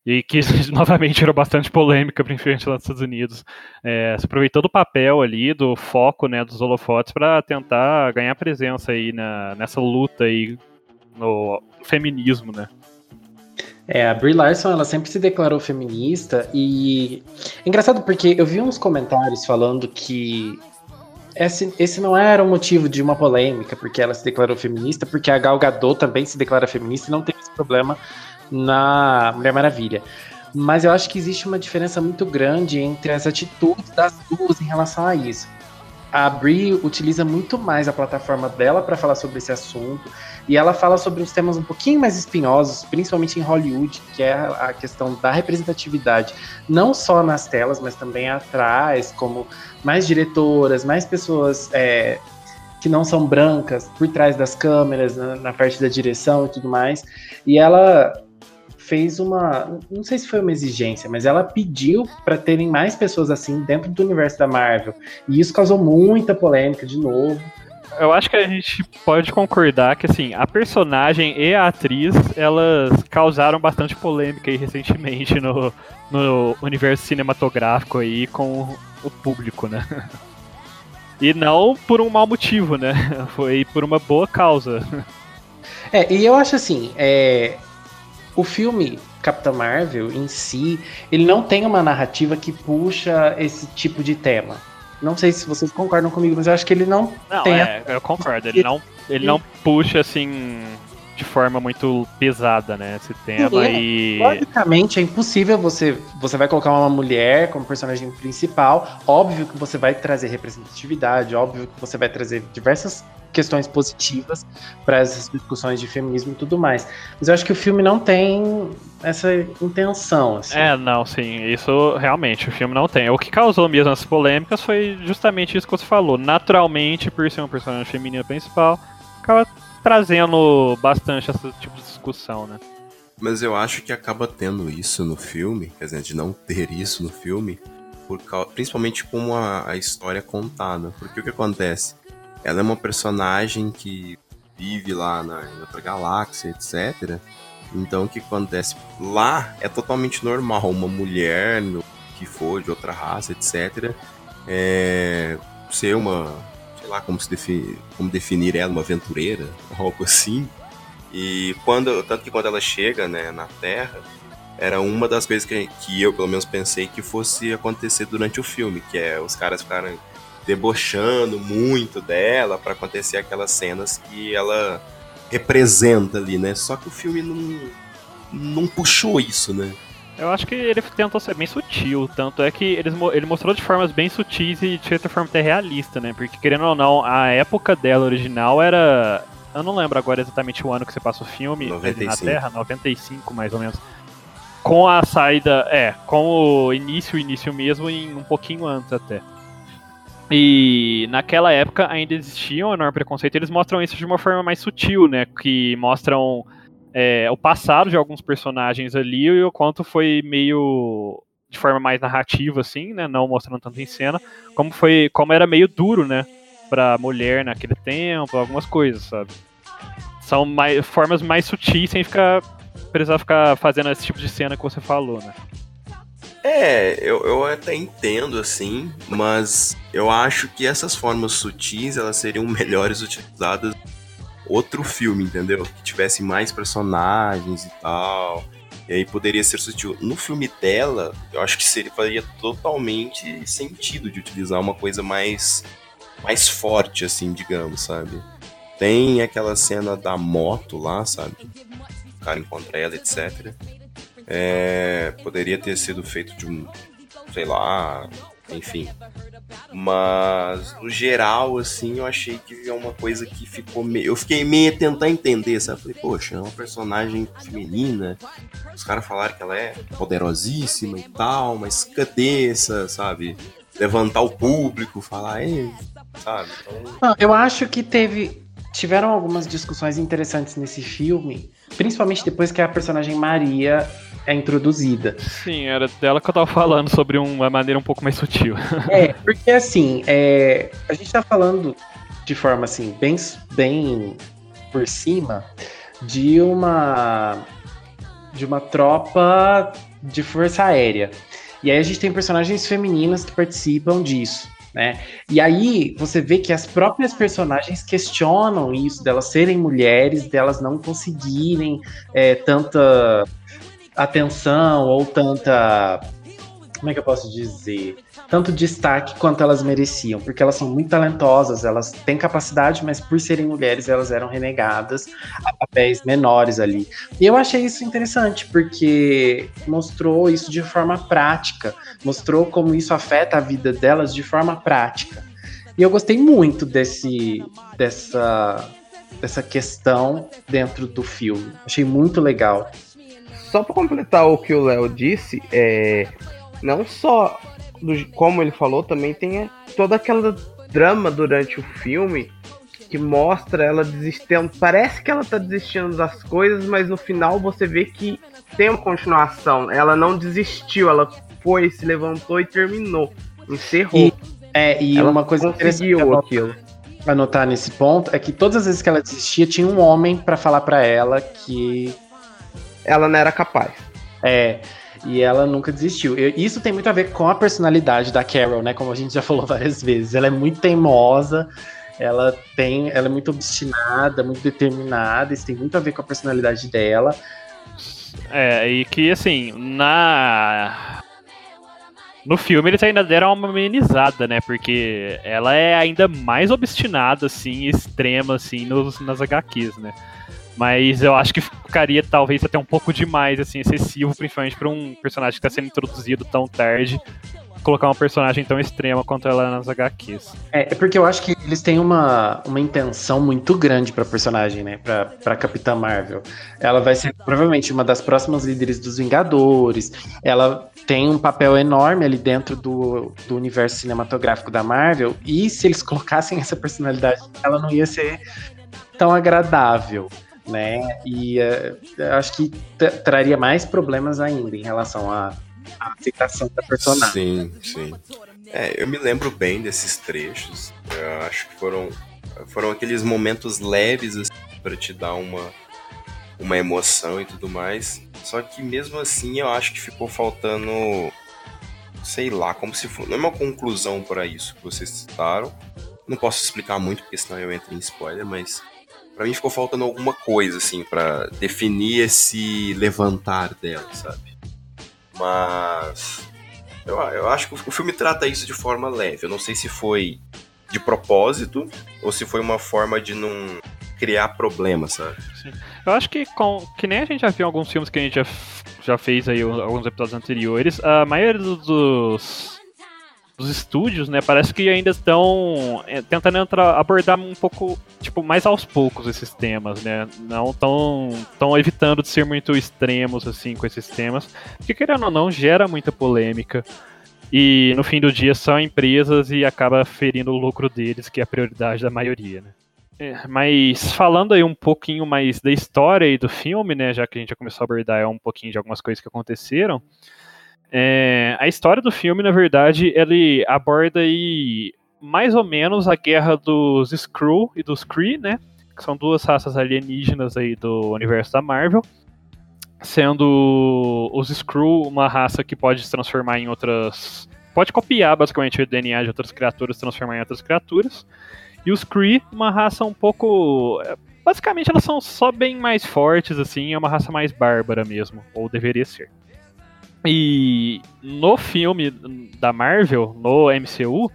E que novamente gerou bastante polêmica, principalmente lá nos Estados Unidos. É, se aproveitou do papel ali, do foco, né, dos holofotes para tentar ganhar presença aí na, nessa luta aí no feminismo, né? É, a Brie Larson, ela sempre se declarou feminista e... É engraçado porque eu vi uns comentários falando que esse, esse não era o motivo de uma polêmica, porque ela se declarou feminista, porque a Gal Gadot também se declara feminista e não tem esse problema na Mulher Maravilha. Mas eu acho que existe uma diferença muito grande entre as atitudes das duas em relação a isso. A Brie utiliza muito mais a plataforma dela para falar sobre esse assunto e ela fala sobre uns temas um pouquinho mais espinhosos, principalmente em Hollywood, que é a questão da representatividade, não só nas telas, mas também atrás, como mais diretoras, mais pessoas é, que não são brancas, por trás das câmeras, na, na parte da direção e tudo mais. E ela fez uma, não sei se foi uma exigência, mas ela pediu para terem mais pessoas assim dentro do universo da Marvel. E isso causou muita polêmica de novo. Eu acho que a gente pode concordar que assim, a personagem e a atriz, elas causaram bastante polêmica aí recentemente no, no universo cinematográfico aí com o público, né? E não por um mau motivo, né? Foi por uma boa causa. É, e eu acho assim, é... O filme Capitão Marvel, em si, ele não tem uma narrativa que puxa esse tipo de tema. Não sei se vocês concordam comigo, mas eu acho que ele não, não tem... Não, é, a... eu concordo. Ele não, ele não puxa, assim, de forma muito pesada, né? Você tem ela é, e... Basicamente, é impossível você... Você vai colocar uma mulher como personagem principal. Óbvio que você vai trazer representatividade. Óbvio que você vai trazer diversas questões positivas para essas discussões de feminismo e tudo mais. Mas eu acho que o filme não tem essa intenção. Assim. É, não, sim. Isso realmente, o filme não tem. O que causou mesmo as polêmicas foi justamente isso que você falou. Naturalmente, por ser um personagem feminino principal, acaba trazendo bastante esse tipo de discussão, né? Mas eu acho que acaba tendo isso no filme, quer dizer, de não ter isso no filme, por causa, principalmente como a, a história é contada. Porque o que acontece? Ela é uma personagem que vive lá na, em outra galáxia, etcétera. Então o que acontece? Lá é totalmente normal uma mulher, no que for, de outra raça, etcétera. É, ser uma, sei lá como, se defini, como definir ela, uma aventureira, algo assim. E quando, tanto que quando ela chega, né, na Terra, era uma das coisas que, que eu pelo menos pensei que fosse acontecer durante o filme, que é os caras ficaram debochando muito dela para acontecer aquelas cenas que ela representa ali, né? Só que o filme não, não puxou isso, né? Eu acho que ele tentou ser bem sutil, tanto é que ele, ele mostrou de formas bem sutis e de certa forma até realista, né? Porque querendo ou não, a época dela original era... Eu não lembro agora exatamente o ano que você passa o filme, noventa e cinco. Na Terra, noventa e cinco mais ou menos. Com a saída, é, com o início, início mesmo, em um pouquinho antes até. E naquela época ainda existia um enorme preconceito, eles mostram isso de uma forma mais sutil, né, que mostram é, o passado de alguns personagens ali e o quanto foi meio de forma mais narrativa, assim, né, não mostrando tanto em cena, como, foi, como era meio duro, né, pra mulher naquele tempo, algumas coisas, sabe. São mais, formas mais sutis sem ficar, precisar ficar fazendo esse tipo de cena que você falou, né. É, eu, eu até entendo, assim, mas eu acho que essas formas sutis, elas seriam melhores utilizadas em outro filme, entendeu? Que tivesse mais personagens e tal, e aí poderia ser sutil. No filme dela, eu acho que seria, faria totalmente sentido de utilizar uma coisa mais, mais forte, assim, digamos, sabe? Tem aquela cena da moto lá, sabe? O cara encontra ela, etcétera. É, poderia ter sido feito de um, sei lá, enfim. Mas, no geral, assim, eu achei que é uma coisa que ficou meio... Eu fiquei meio a tentar entender, sabe? Falei, poxa, é uma personagem feminina, os caras falaram que ela é poderosíssima e tal, mas cadê essa, sabe? Levantar o público, falar, é, sabe? Então... Eu acho que teve... Tiveram algumas discussões interessantes nesse filme, principalmente depois que a personagem Maria é introduzida. Sim, era dela que eu tava falando, sobre uma maneira um pouco mais sutil. É, porque assim, é, a gente tá falando de forma assim, bem, bem por cima, de uma, de uma tropa de força aérea. E aí a gente tem personagens femininas que participam disso. Né? E aí você vê que as próprias personagens questionam isso, delas serem mulheres, delas não conseguirem é, tanta atenção ou tanta, como é que eu posso dizer, tanto destaque quanto elas mereciam, porque elas são muito talentosas, elas têm capacidade, mas por serem mulheres elas eram renegadas a papéis menores ali. E eu achei isso interessante, porque mostrou isso de forma prática, mostrou como isso afeta a vida delas de forma prática. E eu gostei muito desse, dessa, dessa questão dentro do filme, achei muito legal. Só para completar o que o Léo disse, é... não só do, como ele falou, também tem toda aquela drama durante o filme que mostra ela desistindo. Parece que ela tá desistindo das coisas, mas no final você vê que tem uma continuação. Ela não desistiu, ela foi, se levantou e terminou, encerrou. E, é, e ela uma coisa interessante pra anotar nesse ponto é que todas as vezes que ela desistia tinha um homem pra falar pra ela que ela não era capaz. É. E ela nunca desistiu. Eu, isso tem muito a ver com a personalidade da Carol, né? Como a gente já falou várias vezes. Ela é muito teimosa, ela, tem, ela é muito obstinada, muito determinada. Isso tem muito a ver com a personalidade dela. É, e que assim, na... no filme eles ainda deram uma amenizada, né? Porque ela é ainda mais obstinada, assim, extrema, assim, nos, nas H Qs, né? Mas eu acho que ficaria talvez até um pouco demais, assim, excessivo, principalmente para um personagem que está sendo introduzido tão tarde, colocar uma personagem tão extrema quanto ela nas agá quês. É, é porque eu acho que eles têm uma, uma intenção muito grande pra personagem, né? Pra, pra Capitã Marvel. Ela vai ser provavelmente uma das próximas líderes dos Vingadores. Ela tem um papel enorme ali dentro do, do universo cinematográfico da Marvel. E se eles colocassem essa personalidade, ela não ia ser tão agradável, né? E uh, eu acho que t- traria mais problemas ainda em relação a a aceitação da personagem. Sim, sim. É, eu me lembro bem desses trechos. Eu acho que foram, foram aqueles momentos leves, assim, pra te dar uma, uma emoção e tudo mais. Só que mesmo assim eu acho que ficou faltando, sei lá, como se fosse. Não é uma conclusão pra isso que vocês citaram. Não posso explicar muito, porque senão eu entro em spoiler, mas pra mim ficou faltando alguma coisa, assim, pra definir esse levantar dela, sabe? Mas eu, eu acho que o filme trata isso de forma leve. Eu não sei se foi de propósito ou se foi uma forma de não criar problemas, sabe? Sim. Eu acho que, com, que nem a gente já viu em alguns filmes que a gente já, já fez aí alguns episódios anteriores, a maioria dos, dos estúdios, né, parece que ainda estão tentando entrar, abordar um pouco, tipo, mais aos poucos esses temas, né? Não tão, tão evitando de ser muito extremos, assim, com esses temas, porque, querendo ou não, gera muita polêmica. E, no fim do dia, são empresas e acaba ferindo o lucro deles, que é a prioridade da maioria, né? É, mas falando aí um pouquinho mais da história aí do filme, né, já que a gente já começou a abordar um pouquinho de algumas coisas que aconteceram, é, a história do filme, na verdade, ele aborda aí mais ou menos a guerra dos Skrull e dos Kree, né, que são duas raças alienígenas aí do universo da Marvel, sendo os Skrull uma raça que pode se transformar em outras, pode copiar basicamente o D N A de outras criaturas, se transformar em outras criaturas. E os Kree, uma raça um pouco, basicamente elas são só bem mais fortes, assim, é uma raça mais bárbara mesmo, ou deveria ser. E no filme da Marvel, no M C U,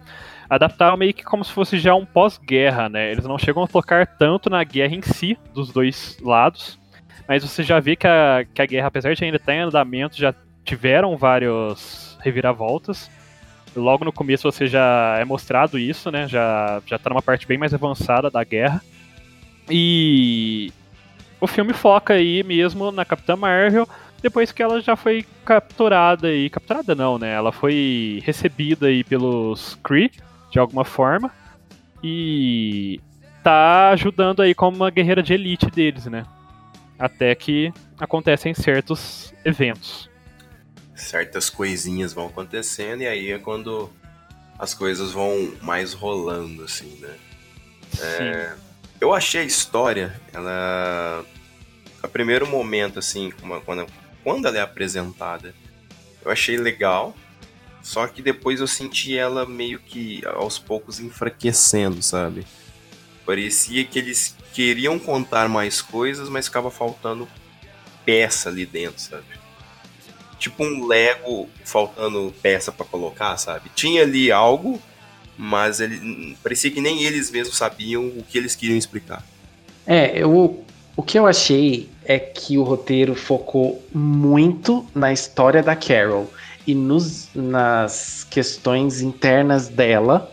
adaptaram meio que como se fosse já um pós-guerra, né? Eles não chegam a tocar tanto na guerra em si, dos dois lados, mas você já vê que a, que a guerra, apesar de ainda estar em andamento, já tiveram vários reviravoltas. Logo no começo você já é mostrado isso, né? Já, já tá numa parte bem mais avançada da guerra. E o filme foca aí mesmo na Capitã Marvel, depois que ela já foi capturada e... Capturada não, né? Ela foi recebida aí pelos Kree, de alguma forma. E tá ajudando aí como uma guerreira de elite deles, né? Até que acontecem certos eventos. Certas coisinhas vão acontecendo e aí é quando as coisas vão mais rolando, assim, né? É, eu achei a história, ela... A primeiro momento, assim, quando... quando ela é apresentada, eu achei legal, só que depois eu senti ela meio que aos poucos enfraquecendo, sabe? Parecia que eles queriam contar mais coisas, mas ficava faltando peça ali dentro, sabe? Tipo um Lego faltando peça pra colocar, sabe? Tinha ali algo, mas ele... parecia que nem eles mesmos sabiam o que eles queriam explicar. É, eu... O que eu achei é que o roteiro focou muito na história da Carol e nos, nas questões internas dela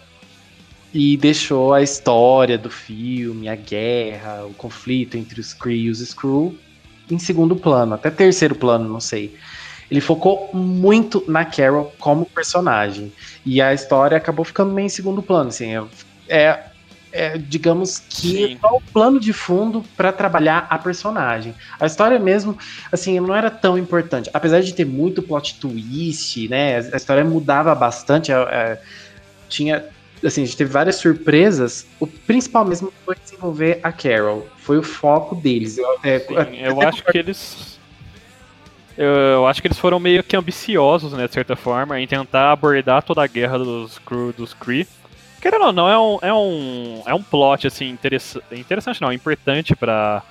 e deixou a história do filme, a guerra, o conflito entre os Kree e os Skrull em segundo plano, até terceiro plano, não sei. Ele focou muito na Carol como personagem e a história acabou ficando meio em segundo plano, assim, é... é É, digamos que Sim. só o plano de fundo para trabalhar a personagem. A história mesmo, assim, não era tão importante. Apesar de ter muito plot twist, né? A história mudava bastante. É, é, tinha, assim, a gente teve várias surpresas. O principal mesmo foi desenvolver a Carol. Foi o foco deles. Eu, é, Sim, até, eu até acho que eles... Eu, eu acho que eles foram meio que ambiciosos, né? De certa forma, em tentar abordar toda a guerra dos, dos Kree. Querendo ou não, é um, é um, é um plot, assim, interessante, interessante não, importante pra,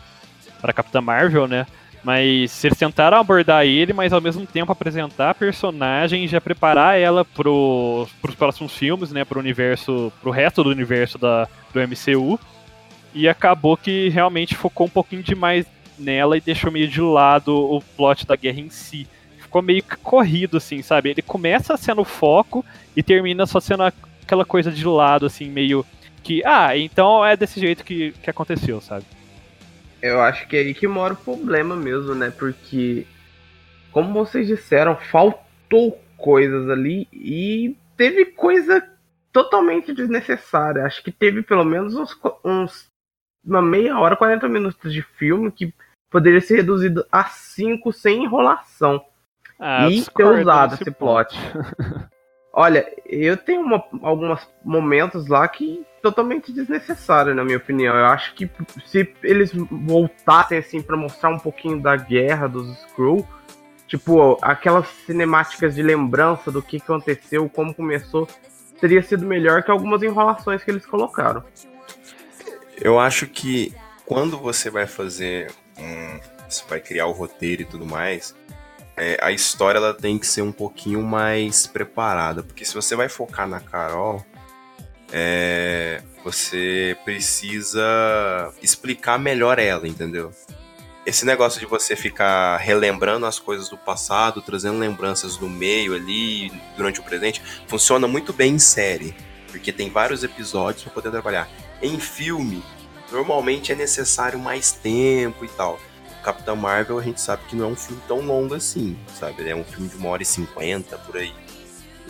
pra Capitã Marvel, né? Mas eles tentaram abordar ele, mas ao mesmo tempo apresentar a personagem e já preparar ela pro, pros próximos filmes, né? Pro universo, pro resto do universo da, do M C U. E acabou que realmente focou um pouquinho demais nela e deixou meio de lado o plot da guerra em si. Ficou meio que corrido, assim, sabe? Ele começa sendo o foco e termina só sendo aquela coisa de lado, assim, meio que, ah, então é desse jeito que, que aconteceu, sabe? Eu acho que é aí que mora o problema mesmo, né? Porque, como vocês disseram, faltou coisas ali e teve coisa totalmente desnecessária. Acho que teve pelo menos uns, uns uma meia hora, quarenta minutos de filme que poderia ser reduzido a cinco sem enrolação. Ah, e ter usado esse plot. Olha, eu tenho uma, alguns momentos lá que totalmente desnecessário, na minha opinião. Eu acho que se eles voltassem assim pra mostrar um pouquinho da guerra dos Skrull, tipo, aquelas cinemáticas de lembrança do que aconteceu, como começou, teria sido melhor que algumas enrolações que eles colocaram. Eu acho que quando você vai fazer um... você vai criar o roteiro e tudo mais, é, a história ela tem que ser um pouquinho mais preparada, porque se você vai focar na Carol, é, você precisa explicar melhor ela, entendeu? Esse negócio de você ficar relembrando as coisas do passado, trazendo lembranças do meio ali, durante o presente, funciona muito bem em série, porque tem vários episódios para poder trabalhar. Em filme, normalmente é necessário mais tempo e tal. Capitão Marvel, a gente sabe que não é um filme tão longo assim, sabe? É um filme de uma hora e cinquenta, por aí.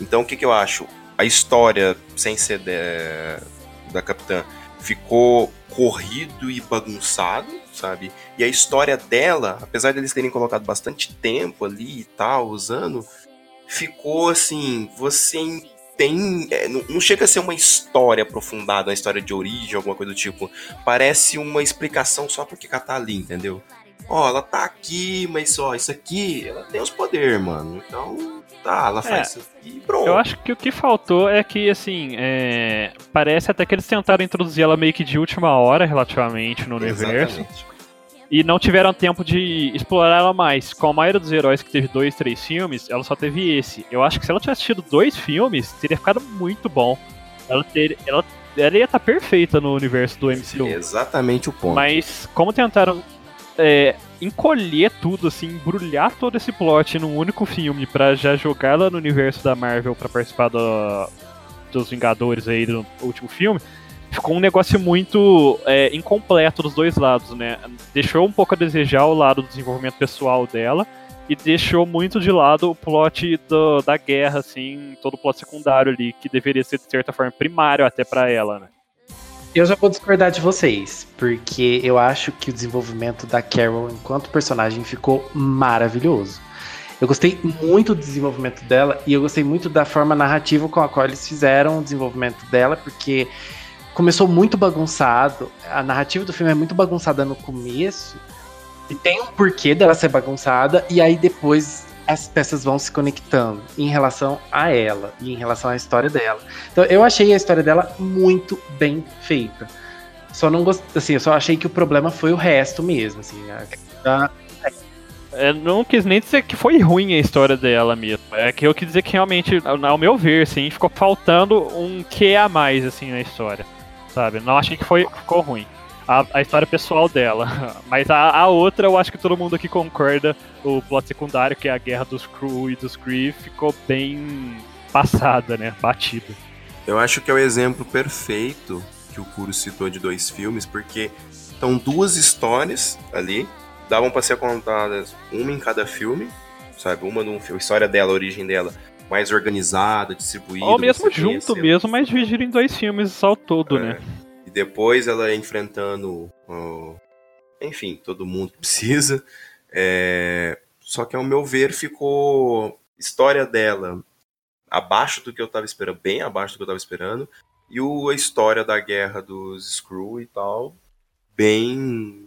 Então, o que que eu acho? A história, sem ser de... da Capitã, ficou corrido e bagunçado, sabe? E a história dela, apesar de eles terem colocado bastante tempo ali e tal, usando, ficou assim, você tem... É, não, não chega a ser uma história aprofundada, uma história de origem, alguma coisa do tipo. Parece uma explicação só porque ela tá ali, entendeu? Ó, oh, ela tá aqui, mas ó, isso aqui, ela tem os poderes, mano. Então, tá, ela faz é, isso aqui e pronto. Eu acho que o que faltou é que, assim, é, parece até que eles tentaram introduzir ela meio que de última hora, relativamente, no universo. Exatamente. E não tiveram tempo de explorar ela mais. Com a maioria dos heróis que teve dois, três filmes, ela só teve esse. Eu acho que se ela tivesse tido dois filmes, teria ficado muito bom. Ela teria... Ela, ela ia estar perfeita no universo do M C U. É exatamente o ponto. Mas, como tentaram... É, encolher tudo, assim, embrulhar todo esse plot num único filme pra já jogar ela no universo da Marvel pra participar do, dos Vingadores aí do último filme, ficou um negócio muito é, incompleto dos dois lados, né? Deixou um pouco a desejar o lado do desenvolvimento pessoal dela e deixou muito de lado o plot do, da guerra, assim, todo o plot secundário ali, que deveria ser, de certa forma, primário até pra ela, né? Eu já vou discordar de vocês, porque eu acho que o desenvolvimento da Carol enquanto personagem ficou maravilhoso. Eu gostei muito do desenvolvimento dela e eu gostei muito da forma narrativa com a qual eles fizeram o desenvolvimento dela, porque começou muito bagunçado, a narrativa do filme é muito bagunçada no começo, e tem um porquê dela ser bagunçada, e aí depois as peças vão se conectando em relação a ela e em relação à história dela. Então eu achei a história dela muito bem feita. Só não gostei, assim, eu só achei que o problema foi o resto mesmo, assim. A... Eu não quis nem dizer que foi ruim a história dela mesmo. É que eu quis dizer que realmente, ao meu ver, assim, ficou faltando um quê a mais, assim, na história, sabe? Não achei que foi, ficou ruim. A, a história pessoal dela. Mas a, a outra, eu acho que todo mundo aqui concorda, o plot secundário, que é a guerra dos Kree e dos Kree, ficou bem passada, né? Batida. Eu acho que é o exemplo perfeito que o Kuro citou de dois filmes, porque estão duas histórias ali, davam pra ser contadas uma em cada filme, sabe? Uma num filme, a história dela, a origem dela, mais organizada, distribuída. Ou mesmo junto mesmo, mas dividiram em dois filmes ao todo, é. né? Depois ela enfrentando, uh, enfim, todo mundo precisa. É, só que ao meu ver ficou história dela abaixo do que eu tava esperando, bem abaixo do que eu tava esperando. E o, a história da guerra dos Skrull e tal, bem,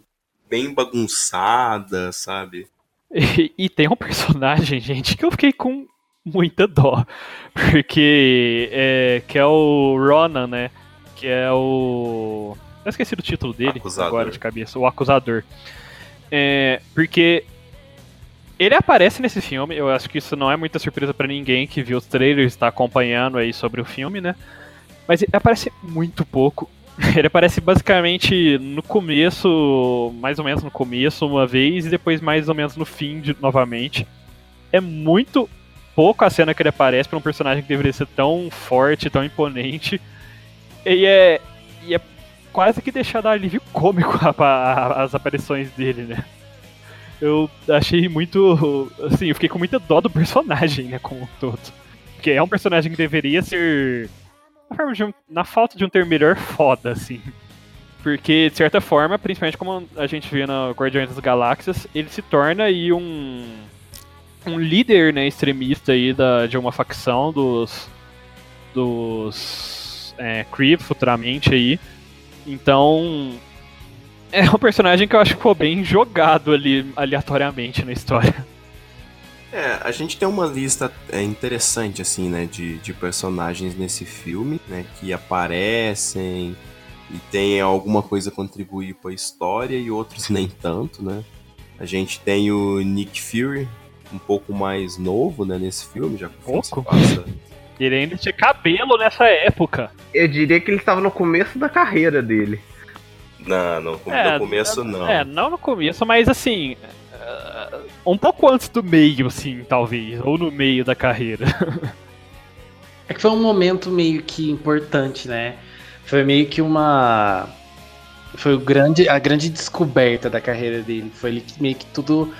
bem bagunçada, sabe? E, e tem um personagem, gente, que eu fiquei com muita dó. Porque é, que é o Ronan, né? Que é o... Eu esqueci do título dele Acusador. Agora de cabeça. O Acusador. É, porque ele aparece nesse filme. Eu acho que isso não é muita surpresa pra ninguém que viu os trailers, tá acompanhando aí sobre o filme, né? Mas ele aparece muito pouco. Ele aparece basicamente no começo, mais ou menos no começo uma vez, e depois mais ou menos no fim de, novamente. É muito pouco a cena que ele aparece pra um personagem que deveria ser tão forte, tão imponente. E é, e é quase que deixar dar alívio cômico a, a, as aparições dele, né? Eu achei muito... Assim, eu fiquei com muita dó do personagem, né, como um todo. Porque é um personagem que deveria ser... Na, forma de um, na falta de um termo melhor, foda, assim. Porque, de certa forma, principalmente como a gente vê na Guardiões das Galáxias, ele se torna aí um... um líder, né, extremista aí da, de uma facção dos... dos... é, Kree, futuramente aí. Então... é um personagem que eu acho que ficou bem jogado ali, aleatoriamente na história. É, a gente tem uma lista é, interessante, assim, né, de, de personagens nesse filme, né, que aparecem e tem alguma coisa a contribuir para a história e outros nem tanto, né. A gente tem o Nick Fury, um pouco mais novo, né, nesse filme, já que o pouco? Filme se passa... Ele ainda tinha cabelo nessa época. Eu diria que ele estava no começo da carreira dele. Não, não, no é, começo não. É, não no começo, mas assim, um pouco antes do meio, assim, talvez, ou no meio da carreira. É que foi um momento meio que importante, né? Foi meio que uma... Foi o grande, a grande descoberta da carreira dele, foi ali que meio que tudo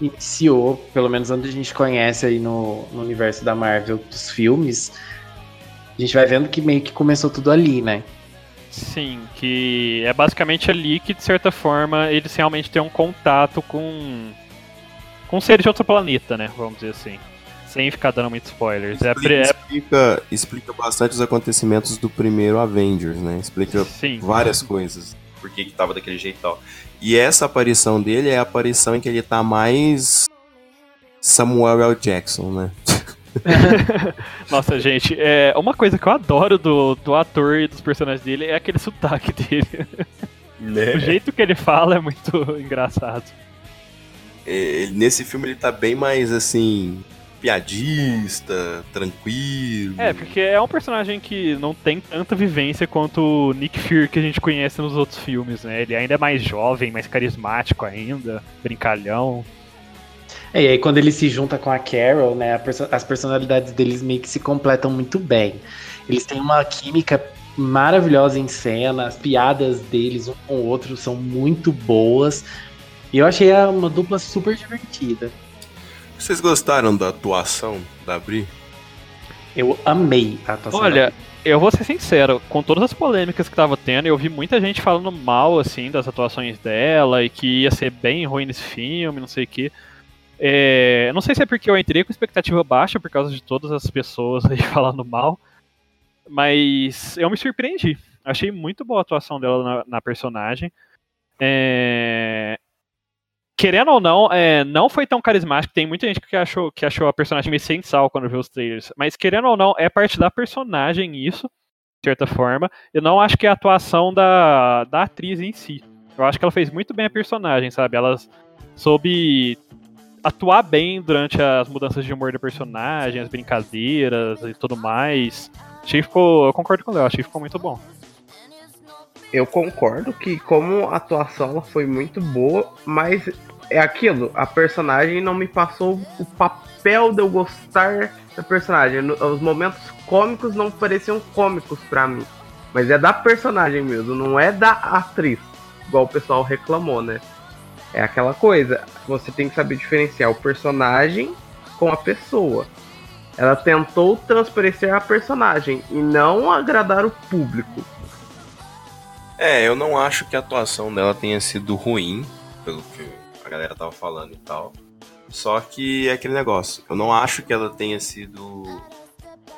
iniciou, pelo menos onde a gente conhece aí no, no universo da Marvel, dos filmes, a gente vai vendo que meio que começou tudo ali, né? Sim, que é basicamente ali que, de certa forma, eles realmente têm um contato com, com seres de outro planeta, né? Vamos dizer assim. Sem ficar dando muitos spoilers. Explica, é... explica, explica bastante os acontecimentos do primeiro Avengers, né? Explica Sim. várias coisas. Por que que tava daquele jeito e tal. E essa aparição dele é a aparição em que ele tá mais Samuel L. Jackson, né? Nossa, gente, é, uma coisa que eu adoro do, do ator e dos personagens dele é aquele sotaque dele. Né? O jeito que ele fala é muito engraçado. É, nesse filme ele tá bem mais, assim, piadista, tranquilo. É, porque é um personagem que não tem tanta vivência quanto o Nick Fury que a gente conhece nos outros filmes, né? Ele ainda é mais jovem, mais carismático ainda, brincalhão. É, e aí quando ele se junta com a Carol, né, a perso- as personalidades deles meio que se completam muito bem. Eles têm uma química maravilhosa em cena, as piadas deles um com o outro são muito boas. E eu achei uma dupla super divertida. Vocês gostaram da atuação da Bri? Eu amei a atuação. Olha, da eu vou ser sincero, com todas as polêmicas que tava tendo, eu vi muita gente falando mal, assim, das atuações dela e que ia ser bem ruim nesse filme, não sei o quê. É, não sei se é porque eu entrei com expectativa baixa por causa de todas as pessoas aí falando mal, mas eu me surpreendi. Achei muito boa a atuação dela na, na personagem. É, querendo ou não, é, não foi tão carismático. Tem muita gente que achou, que achou a personagem meio sem sal quando viu os trailers, mas querendo ou não, é parte da personagem isso, de certa forma. Eu não acho que é a atuação da, da atriz em si. Eu acho que ela fez muito bem a personagem, sabe? Ela soube atuar bem durante as mudanças de humor do personagem, as brincadeiras e tudo mais. Achei que ficou, eu concordo com o Léo, achei que ficou muito bom. Eu concordo que como a atuação ela foi muito boa, mas é aquilo, a personagem não me passou o papel de eu gostar da personagem. Os momentos cômicos não pareciam cômicos pra mim, mas é da personagem mesmo, não é da atriz, igual o pessoal reclamou, né? É aquela coisa, você tem que saber diferenciar o personagem com a pessoa. Ela tentou transparecer a personagem e não agradar o público. É, eu não acho que a atuação dela tenha sido ruim, pelo que a galera tava falando e tal. Só que é aquele negócio, eu não acho que ela tenha sido...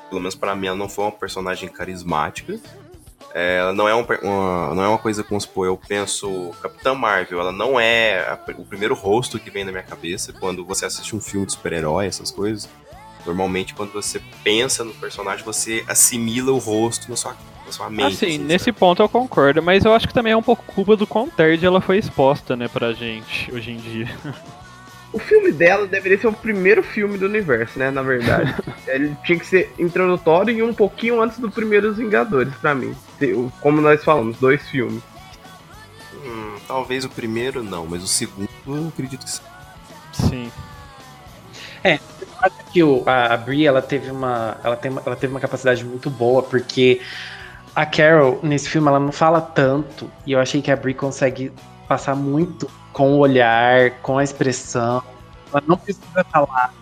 Pelo menos pra mim, ela não foi uma personagem carismática. Ela não é, um, uma, não é uma coisa, como supor, eu penso Capitão Marvel, ela não é a, o primeiro rosto que vem na minha cabeça quando você assiste um filme de super-herói, essas coisas. Normalmente, quando você pensa no personagem, você assimila o rosto na sua, na sua mente. Assim, assim nesse sabe? Ponto eu concordo, mas eu acho que também é um pouco culpa do quão tarde ela foi exposta, né, pra gente, hoje em dia. O filme dela deveria ser o primeiro filme do universo, né, na verdade. Ele tinha que ser introdutório e um pouquinho antes do primeiro dos Vingadores, pra mim. Como nós falamos, dois filmes. Hum, talvez o primeiro não, mas o segundo eu acredito que sim. Sim. É, eu acho que a Brie, ela teve uma, ela tem, ela teve uma capacidade muito boa, porque a Carol, nesse filme, ela não fala tanto, e eu achei que a Brie consegue passar muito com o olhar, com a expressão. Ela não precisa falar.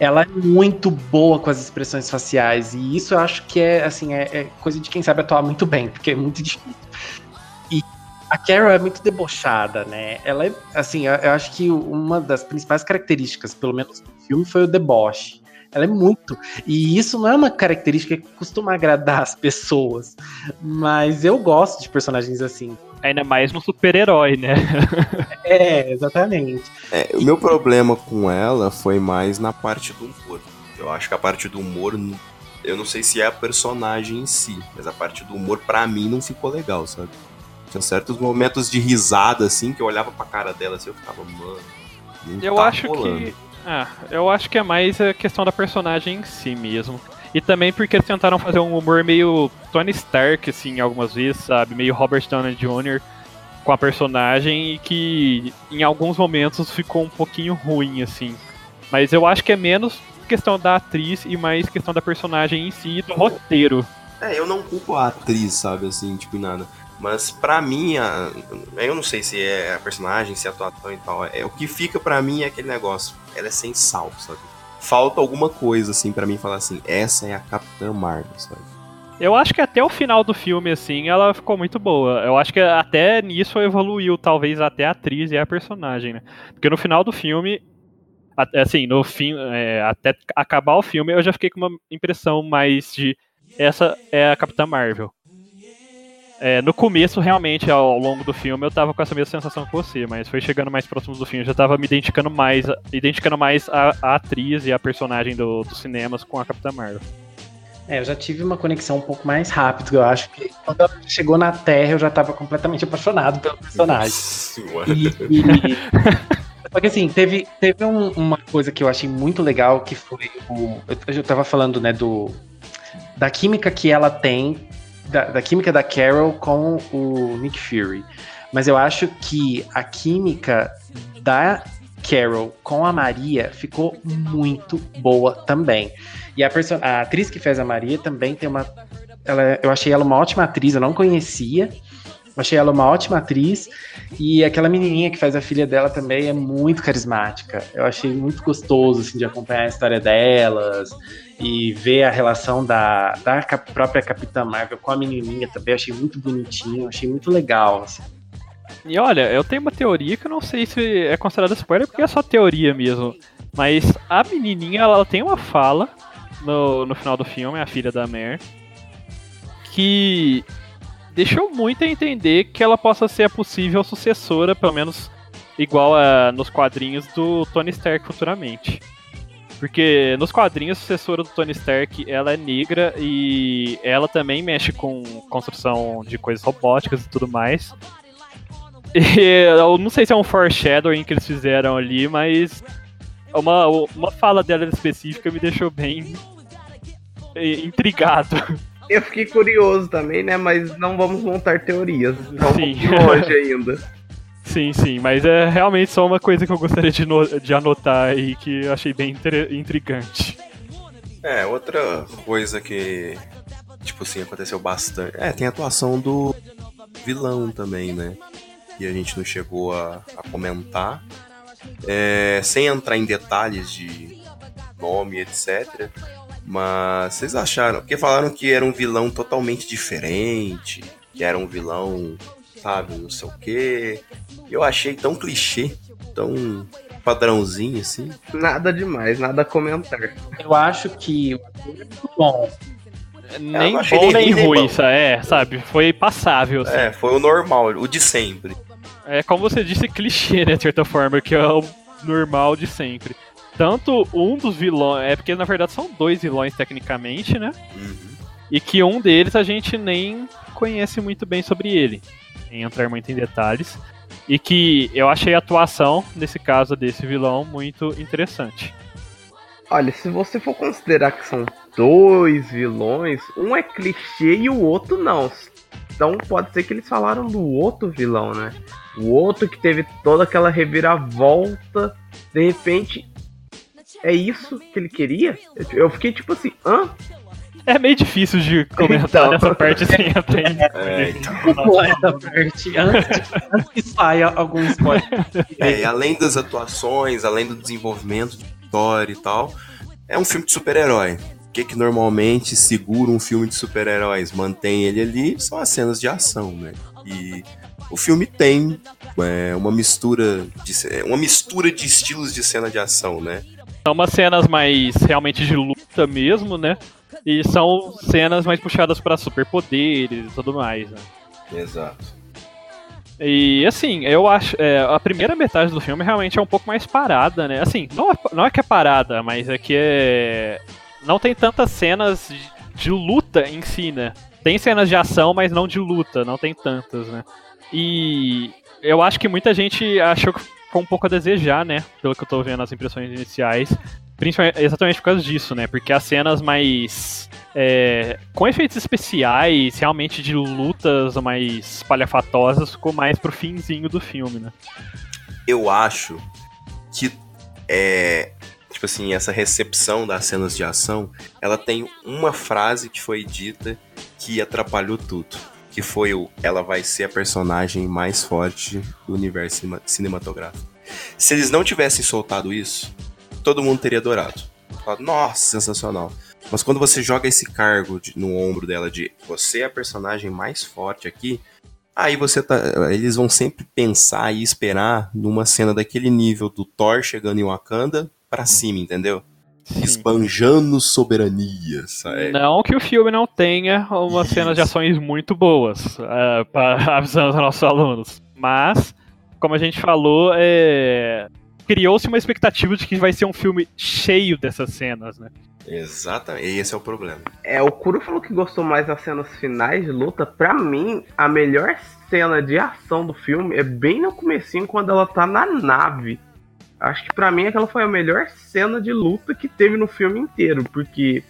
Ela é muito boa com as expressões faciais, e isso eu acho que é, assim, é, é coisa de quem sabe atuar muito bem, porque é muito difícil. E a Carol é muito debochada, né? Ela é, assim, eu, eu acho que uma das principais características, pelo menos do filme, foi o deboche. Ela é muito. E isso não é uma característica que costuma agradar as pessoas. Mas eu gosto de personagens assim. Ainda mais no super-herói, né? É, exatamente. É, o meu problema com ela foi mais na parte do humor. Eu acho que a parte do humor, eu não sei se é a personagem em si, mas a parte do humor, pra mim, não ficou legal, sabe? Tinha certos momentos de risada, assim, que eu olhava pra cara dela, assim, eu ficava, mano... Eu tá acho rolando. que... Ah, eu acho que é mais a questão da personagem em si mesmo. E também porque eles tentaram fazer um humor meio Tony Stark, assim, algumas vezes, sabe? Meio Robert Downey Júnior com a personagem, e que em alguns momentos ficou um pouquinho ruim, assim. Mas eu acho que é menos questão da atriz e mais questão da personagem em si e do roteiro. É, eu não culpo a atriz, sabe, assim, tipo, nada. Mas pra mim, a... eu não sei se é a personagem, se é a atuação e tal. É... O que fica pra mim é aquele negócio. Ela é sem sal, sabe? Falta alguma coisa, assim, pra mim falar assim, essa é a Capitã Marvel, sabe? Eu acho que até o final do filme, assim, ela ficou muito boa. Eu acho que até nisso evoluiu, talvez, até a atriz e a personagem, né? Porque no final do filme, assim, no fim, é, até acabar o filme, eu já fiquei com uma impressão mais de essa é a Capitã Marvel. É, no começo, realmente, ao longo do filme, eu tava com essa mesma sensação que você, mas foi chegando mais próximo do filme, eu já tava me identificando mais, identificando mais a, a atriz e a personagem do, dos cinemas com a Capitã Marvel. É, eu já tive uma conexão um pouco mais rápida, eu acho que quando ela chegou na Terra, eu já tava completamente apaixonado pelo personagem. E, e... Só que assim, teve, teve um, uma coisa que eu achei muito legal, que foi o... Eu, eu tava falando, né, do... da química que ela tem, Da, da química da Carol com o Nick Fury. Mas eu acho que a química da Carol com a Maria ficou muito boa também. E a, perso- a atriz que fez a Maria também tem uma... Ela, eu achei ela uma ótima atriz, eu não conhecia. Achei ela uma ótima atriz. E aquela menininha que faz a filha dela também é muito carismática. Eu achei muito gostoso, assim, de acompanhar a história delas... E ver a relação da, da própria Capitã Marvel com a menininha também, achei muito bonitinho, achei muito legal, assim. E olha, eu tenho uma teoria que eu não sei se é considerada spoiler, porque é só teoria mesmo. Mas a menininha, ela tem uma fala no, no final do filme, a filha da Mare, que deixou muito a entender que ela possa ser a possível sucessora, pelo menos igual a, nos quadrinhos do Tony Stark futuramente. Porque nos quadrinhos, a sucessora do Tony Stark, ela é negra e ela também mexe com construção de coisas robóticas e tudo mais. E eu não sei se é um foreshadowing que eles fizeram ali, mas uma, uma fala dela específica me deixou bem intrigado. Eu fiquei curioso também, né? Mas não vamos montar teorias. Não vamos longe ainda. Sim, sim, mas é realmente só uma coisa que eu gostaria de, no- de anotar aí, que eu achei bem intri- intrigante. É, outra coisa que, tipo assim, aconteceu bastante... É, tem a atuação do vilão também, né? Que a gente não chegou a, a comentar. É, sem entrar em detalhes de nome, etcétera. Mas vocês acharam... Porque falaram que era um vilão totalmente diferente, que era um vilão... sabe, não sei o que. Eu achei tão clichê, tão padrãozinho, assim. Nada demais, nada a comentar. Eu acho que o ator é muito bom. Nem bom, nem ruim, é, sabe? Foi passável, assim. É, foi o normal, o de sempre. É, como você disse, clichê, né, de certa forma, que é o normal de sempre. Tanto um dos vilões... É porque, na verdade, são dois vilões, tecnicamente, né? Uhum. E que um deles a gente nem conhece muito bem sobre ele. Sem entrar muito em detalhes, E que eu achei a atuação, nesse caso, desse vilão muito interessante. Olha, se você for considerar que são dois vilões, um é clichê e o outro não. Então pode ser que eles falaram do outro vilão, né? O outro que teve toda aquela reviravolta, de repente, é isso que ele queria? Eu fiquei tipo assim, hã? É meio difícil de comentar então, nessa parte sem assim, até é, então. Essa parte, antes, antes que saia algum spoiler. É, além das atuações, além do desenvolvimento de história e tal, é um filme de super-herói. O que que normalmente segura um filme de super-heróis? Mantém ele ali, são as cenas de ação, né? E o filme tem é, uma, mistura de, uma mistura de estilos de cena de ação, né? São umas cenas mais realmente de luta mesmo, né? E são cenas mais puxadas para superpoderes e tudo mais, né? Exato. E, assim, eu acho... É, a primeira metade do filme realmente é um pouco mais parada, né? Assim, não é, não é que é parada, mas é que é... Não tem tantas cenas de, de luta em si, né? Tem cenas de ação, mas não de luta. Não tem tantas, né? E eu acho que muita gente achou que foi um pouco a desejar, né? Pelo que eu tô vendo nas impressões iniciais. Principalmente, exatamente por causa disso, né? Porque as cenas mais... É, com efeitos especiais, realmente de lutas mais palhafatosas, ficou mais pro finzinho do filme, né? Eu acho que, é, tipo assim, essa recepção das cenas de ação, ela tem uma frase que foi dita que atrapalhou tudo. Que foi o, ela vai ser a personagem mais forte do universo cinematográfico. Se eles não tivessem soltado isso... todo mundo teria adorado. Nossa, sensacional. Mas quando você joga esse cargo de, no ombro dela de você é a personagem mais forte aqui, aí você tá, eles vão sempre pensar e esperar numa cena daquele nível do Thor chegando em Wakanda pra cima, entendeu? Sim. Esbanjando soberania, sabe? Não que o filme não tenha umas cenas de ações muito boas, é, pra, avisando os nossos alunos. Mas, como a gente falou, é... criou-se uma expectativa de que vai ser um filme cheio dessas cenas, né? Exatamente, e esse é o problema. É, o Kuro falou que gostou mais das cenas finais de luta. Pra mim, a melhor cena de ação do filme é bem no comecinho, quando ela tá na nave. Acho que pra mim aquela foi a melhor cena de luta que teve no filme inteiro, porque,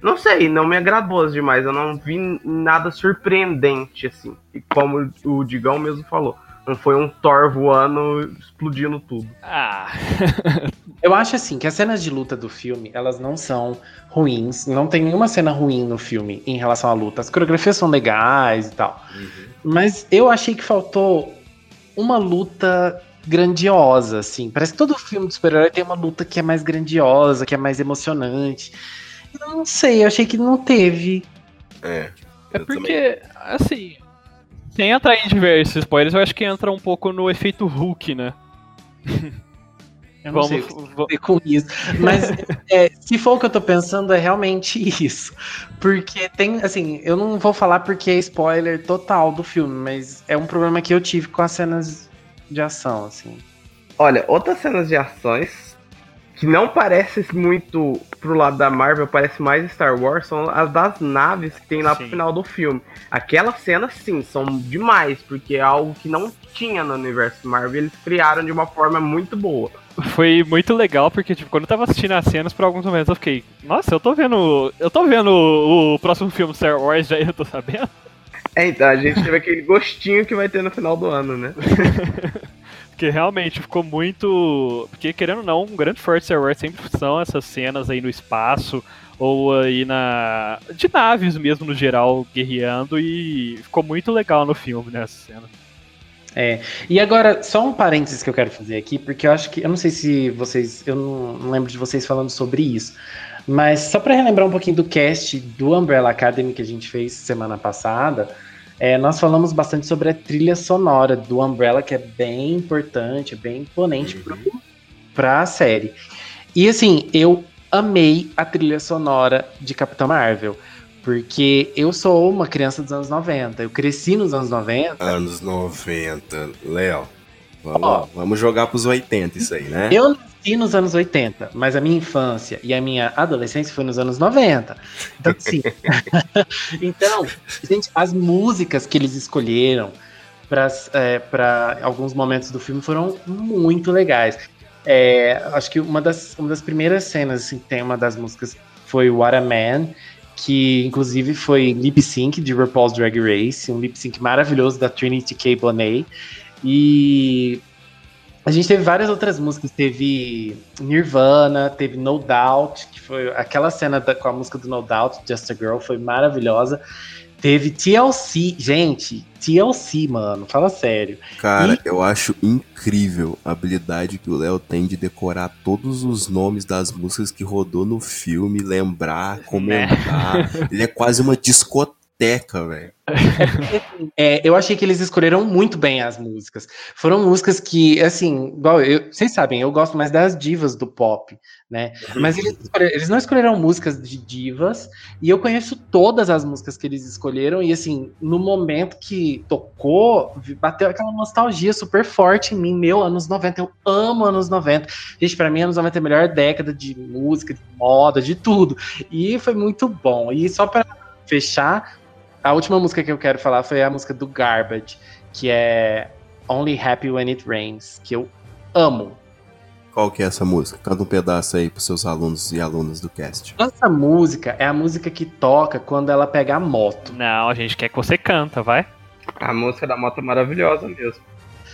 não sei, não me agradou demais. Eu não vi nada surpreendente, assim. E como o Digão mesmo falou, não foi um Thor voando, explodindo tudo. Ah. Eu acho assim, que as cenas de luta do filme, elas não são ruins. Não tem nenhuma cena ruim no filme em relação à luta. As coreografias são legais e tal. Uhum. Mas eu achei que faltou uma luta grandiosa, assim. Parece que todo filme de super-herói tem uma luta que é mais grandiosa, que é mais emocionante. Eu não sei, eu achei que não teve. É. É porque, também. assim... Sem entrar em diversos spoilers, eu acho que entra um pouco no efeito Hulk, né? Eu não Vamos, sei o que tem a ver com isso. Mas é, se for o que eu tô pensando, é realmente isso. Porque tem, assim, eu não vou falar porque é spoiler total do filme, mas é um problema que eu tive com as cenas de ação, assim. Olha, outras cenas de ações que não parecem muito pro lado da Marvel, parece mais Star Wars, são as das naves que tem lá sim. Pro final do filme. Aquelas cenas, sim, são demais, porque é algo que não tinha no universo Marvel, eles criaram de uma forma muito boa. Foi muito legal, porque tipo, quando eu tava assistindo as cenas, por alguns momentos eu fiquei, nossa, eu tô vendo eu tô vendo o, o próximo filme Star Wars, já eu tô sabendo. É, então, a gente teve aquele gostinho que vai ter no final do ano, né? Porque realmente ficou muito... Porque querendo ou não, um grande forte Star Wars sempre são essas cenas aí no espaço ou aí na... de naves mesmo no geral, guerreando, e ficou muito legal no filme nessa cena. É, e agora só um parênteses que eu quero fazer aqui, porque eu acho que... Eu não sei se vocês... Eu não lembro de vocês falando sobre isso, mas só pra relembrar um pouquinho do cast do Umbrella Academy que a gente fez semana passada... É, nós falamos bastante sobre a trilha sonora do Umbrella, que é bem importante, é bem imponente uhum. para a série. E assim, eu amei a trilha sonora de Capitão Marvel, porque eu sou uma criança dos anos noventa, eu cresci nos anos noventa. Anos noventa, Léo, vamos, ó, vamos jogar pros oitenta isso aí, né? Eu nasci nos anos oitenta, mas a minha infância e a minha adolescência foi nos anos noventa. Então, sim. Então, gente, as músicas que eles escolheram para é, alguns momentos do filme foram muito legais. É, acho que uma das, uma das primeiras cenas assim, que tem uma das músicas foi What a Man, que inclusive foi lip sync de RuPaul's Drag Race, um lip sync maravilhoso da Trinity K. Bonet. E a gente teve várias outras músicas, teve Nirvana, teve No Doubt, que foi aquela cena da, com a música do No Doubt, Just a Girl, foi maravilhosa. Teve T L C, gente, T L C, mano, fala sério. Cara, e... eu acho incrível a habilidade que o Léo tem de decorar todos os nomes das músicas que rodou no filme, lembrar, comentar. É. Ele é quase uma discoteca, velho. É, eu achei que eles escolheram muito bem as músicas. Foram músicas que, assim, igual eu, vocês sabem, eu gosto mais das divas do pop, né? Mas eles, eles não escolheram músicas de divas, e eu conheço todas as músicas que eles escolheram, e assim, no momento que tocou, bateu aquela nostalgia super forte em mim, meu, anos noventa, eu amo anos noventa. Gente, pra mim, anos noventa é a melhor década de música, de moda, de tudo. E foi muito bom. E só pra fechar, a última música que eu quero falar foi a música do Garbage, que é Only Happy When It Rains, que eu amo. Qual que é essa música? Canta um pedaço aí pros seus alunos e alunas do cast. Essa música é a música que toca quando ela pega a moto. Não, a gente quer que você canta, vai. A música da moto é maravilhosa mesmo.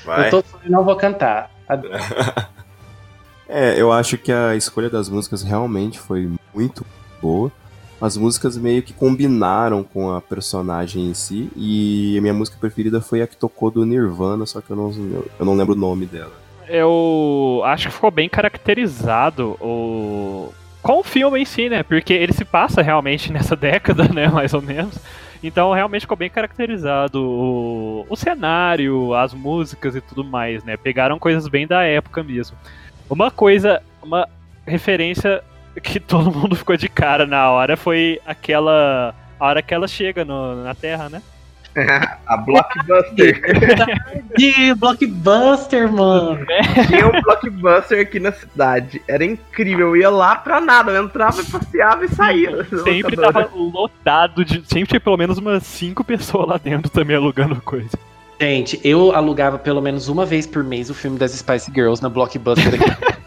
Vai. Eu tô falando, não vou cantar. É, eu acho que a escolha das músicas realmente foi muito boa. As músicas meio que combinaram com a personagem em si, e a minha música preferida foi a que tocou do Nirvana, só que eu não, eu não lembro o nome dela. Eu acho que ficou bem caracterizado o... com o filme em si, né? Porque ele se passa realmente nessa década, né? Mais ou menos. Então realmente ficou bem caracterizado o, o cenário, as músicas e tudo mais, né? Pegaram coisas bem da época mesmo. Uma coisa, uma referência... que todo mundo ficou de cara na hora foi aquela... a hora que ela chega no, na Terra, né? A Blockbuster. De Blockbuster, mano. Tinha um Blockbuster aqui na cidade. Era incrível. Eu ia lá pra nada. Eu entrava, passeava e saía. Sempre tava lotado. De, sempre tinha pelo menos umas cinco pessoas lá dentro também alugando coisa. Gente, eu alugava pelo menos uma vez por mês o filme das Spice Girls na Blockbuster aqui.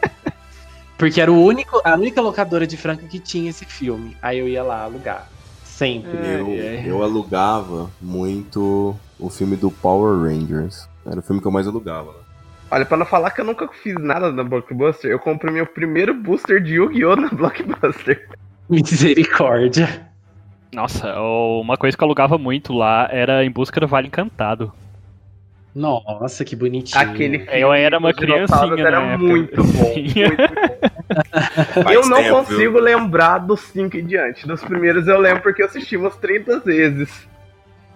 Porque era o único, a única locadora de franca que tinha esse filme. Aí eu ia lá alugar. Sempre. Eu, eu alugava muito o filme do Power Rangers. Era o filme que eu mais alugava. Olha, pra não falar que eu nunca fiz nada na Blockbuster, eu comprei meu primeiro booster de Yu-Gi-Oh! Na Blockbuster. Misericórdia. Nossa, uma coisa que eu alugava muito lá era Em Busca do Vale Encantado. Nossa, que bonitinho. Aquele eu era uma criancinha era na época. Muito bom, muito bom. Eu não consigo lembrar dos cinco em diante. Dos primeiros eu lembro porque eu assisti umas trinta vezes.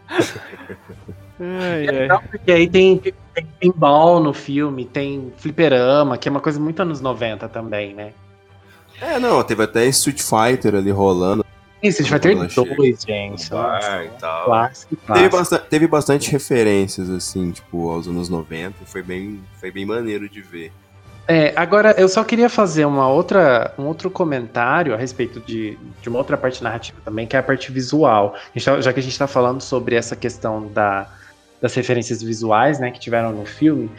Ai, é, não, porque aí tem, tem pinball no filme, tem fliperama, que é uma coisa muito anos noventa também, né? É, não, teve até Street Fighter ali rolando. Isso, a gente vai ter dois, gente. Vai, tal. Clássico, clássico. Teve, bastante, teve bastante referências, assim, tipo, aos anos noventa. Foi bem, foi bem maneiro de ver. É, agora, eu só queria fazer uma outra, um outro comentário a respeito de, de uma outra parte narrativa também, que é a parte visual. A gente tá, já que a gente tá falando sobre essa questão da, das referências visuais, né, que tiveram no filme,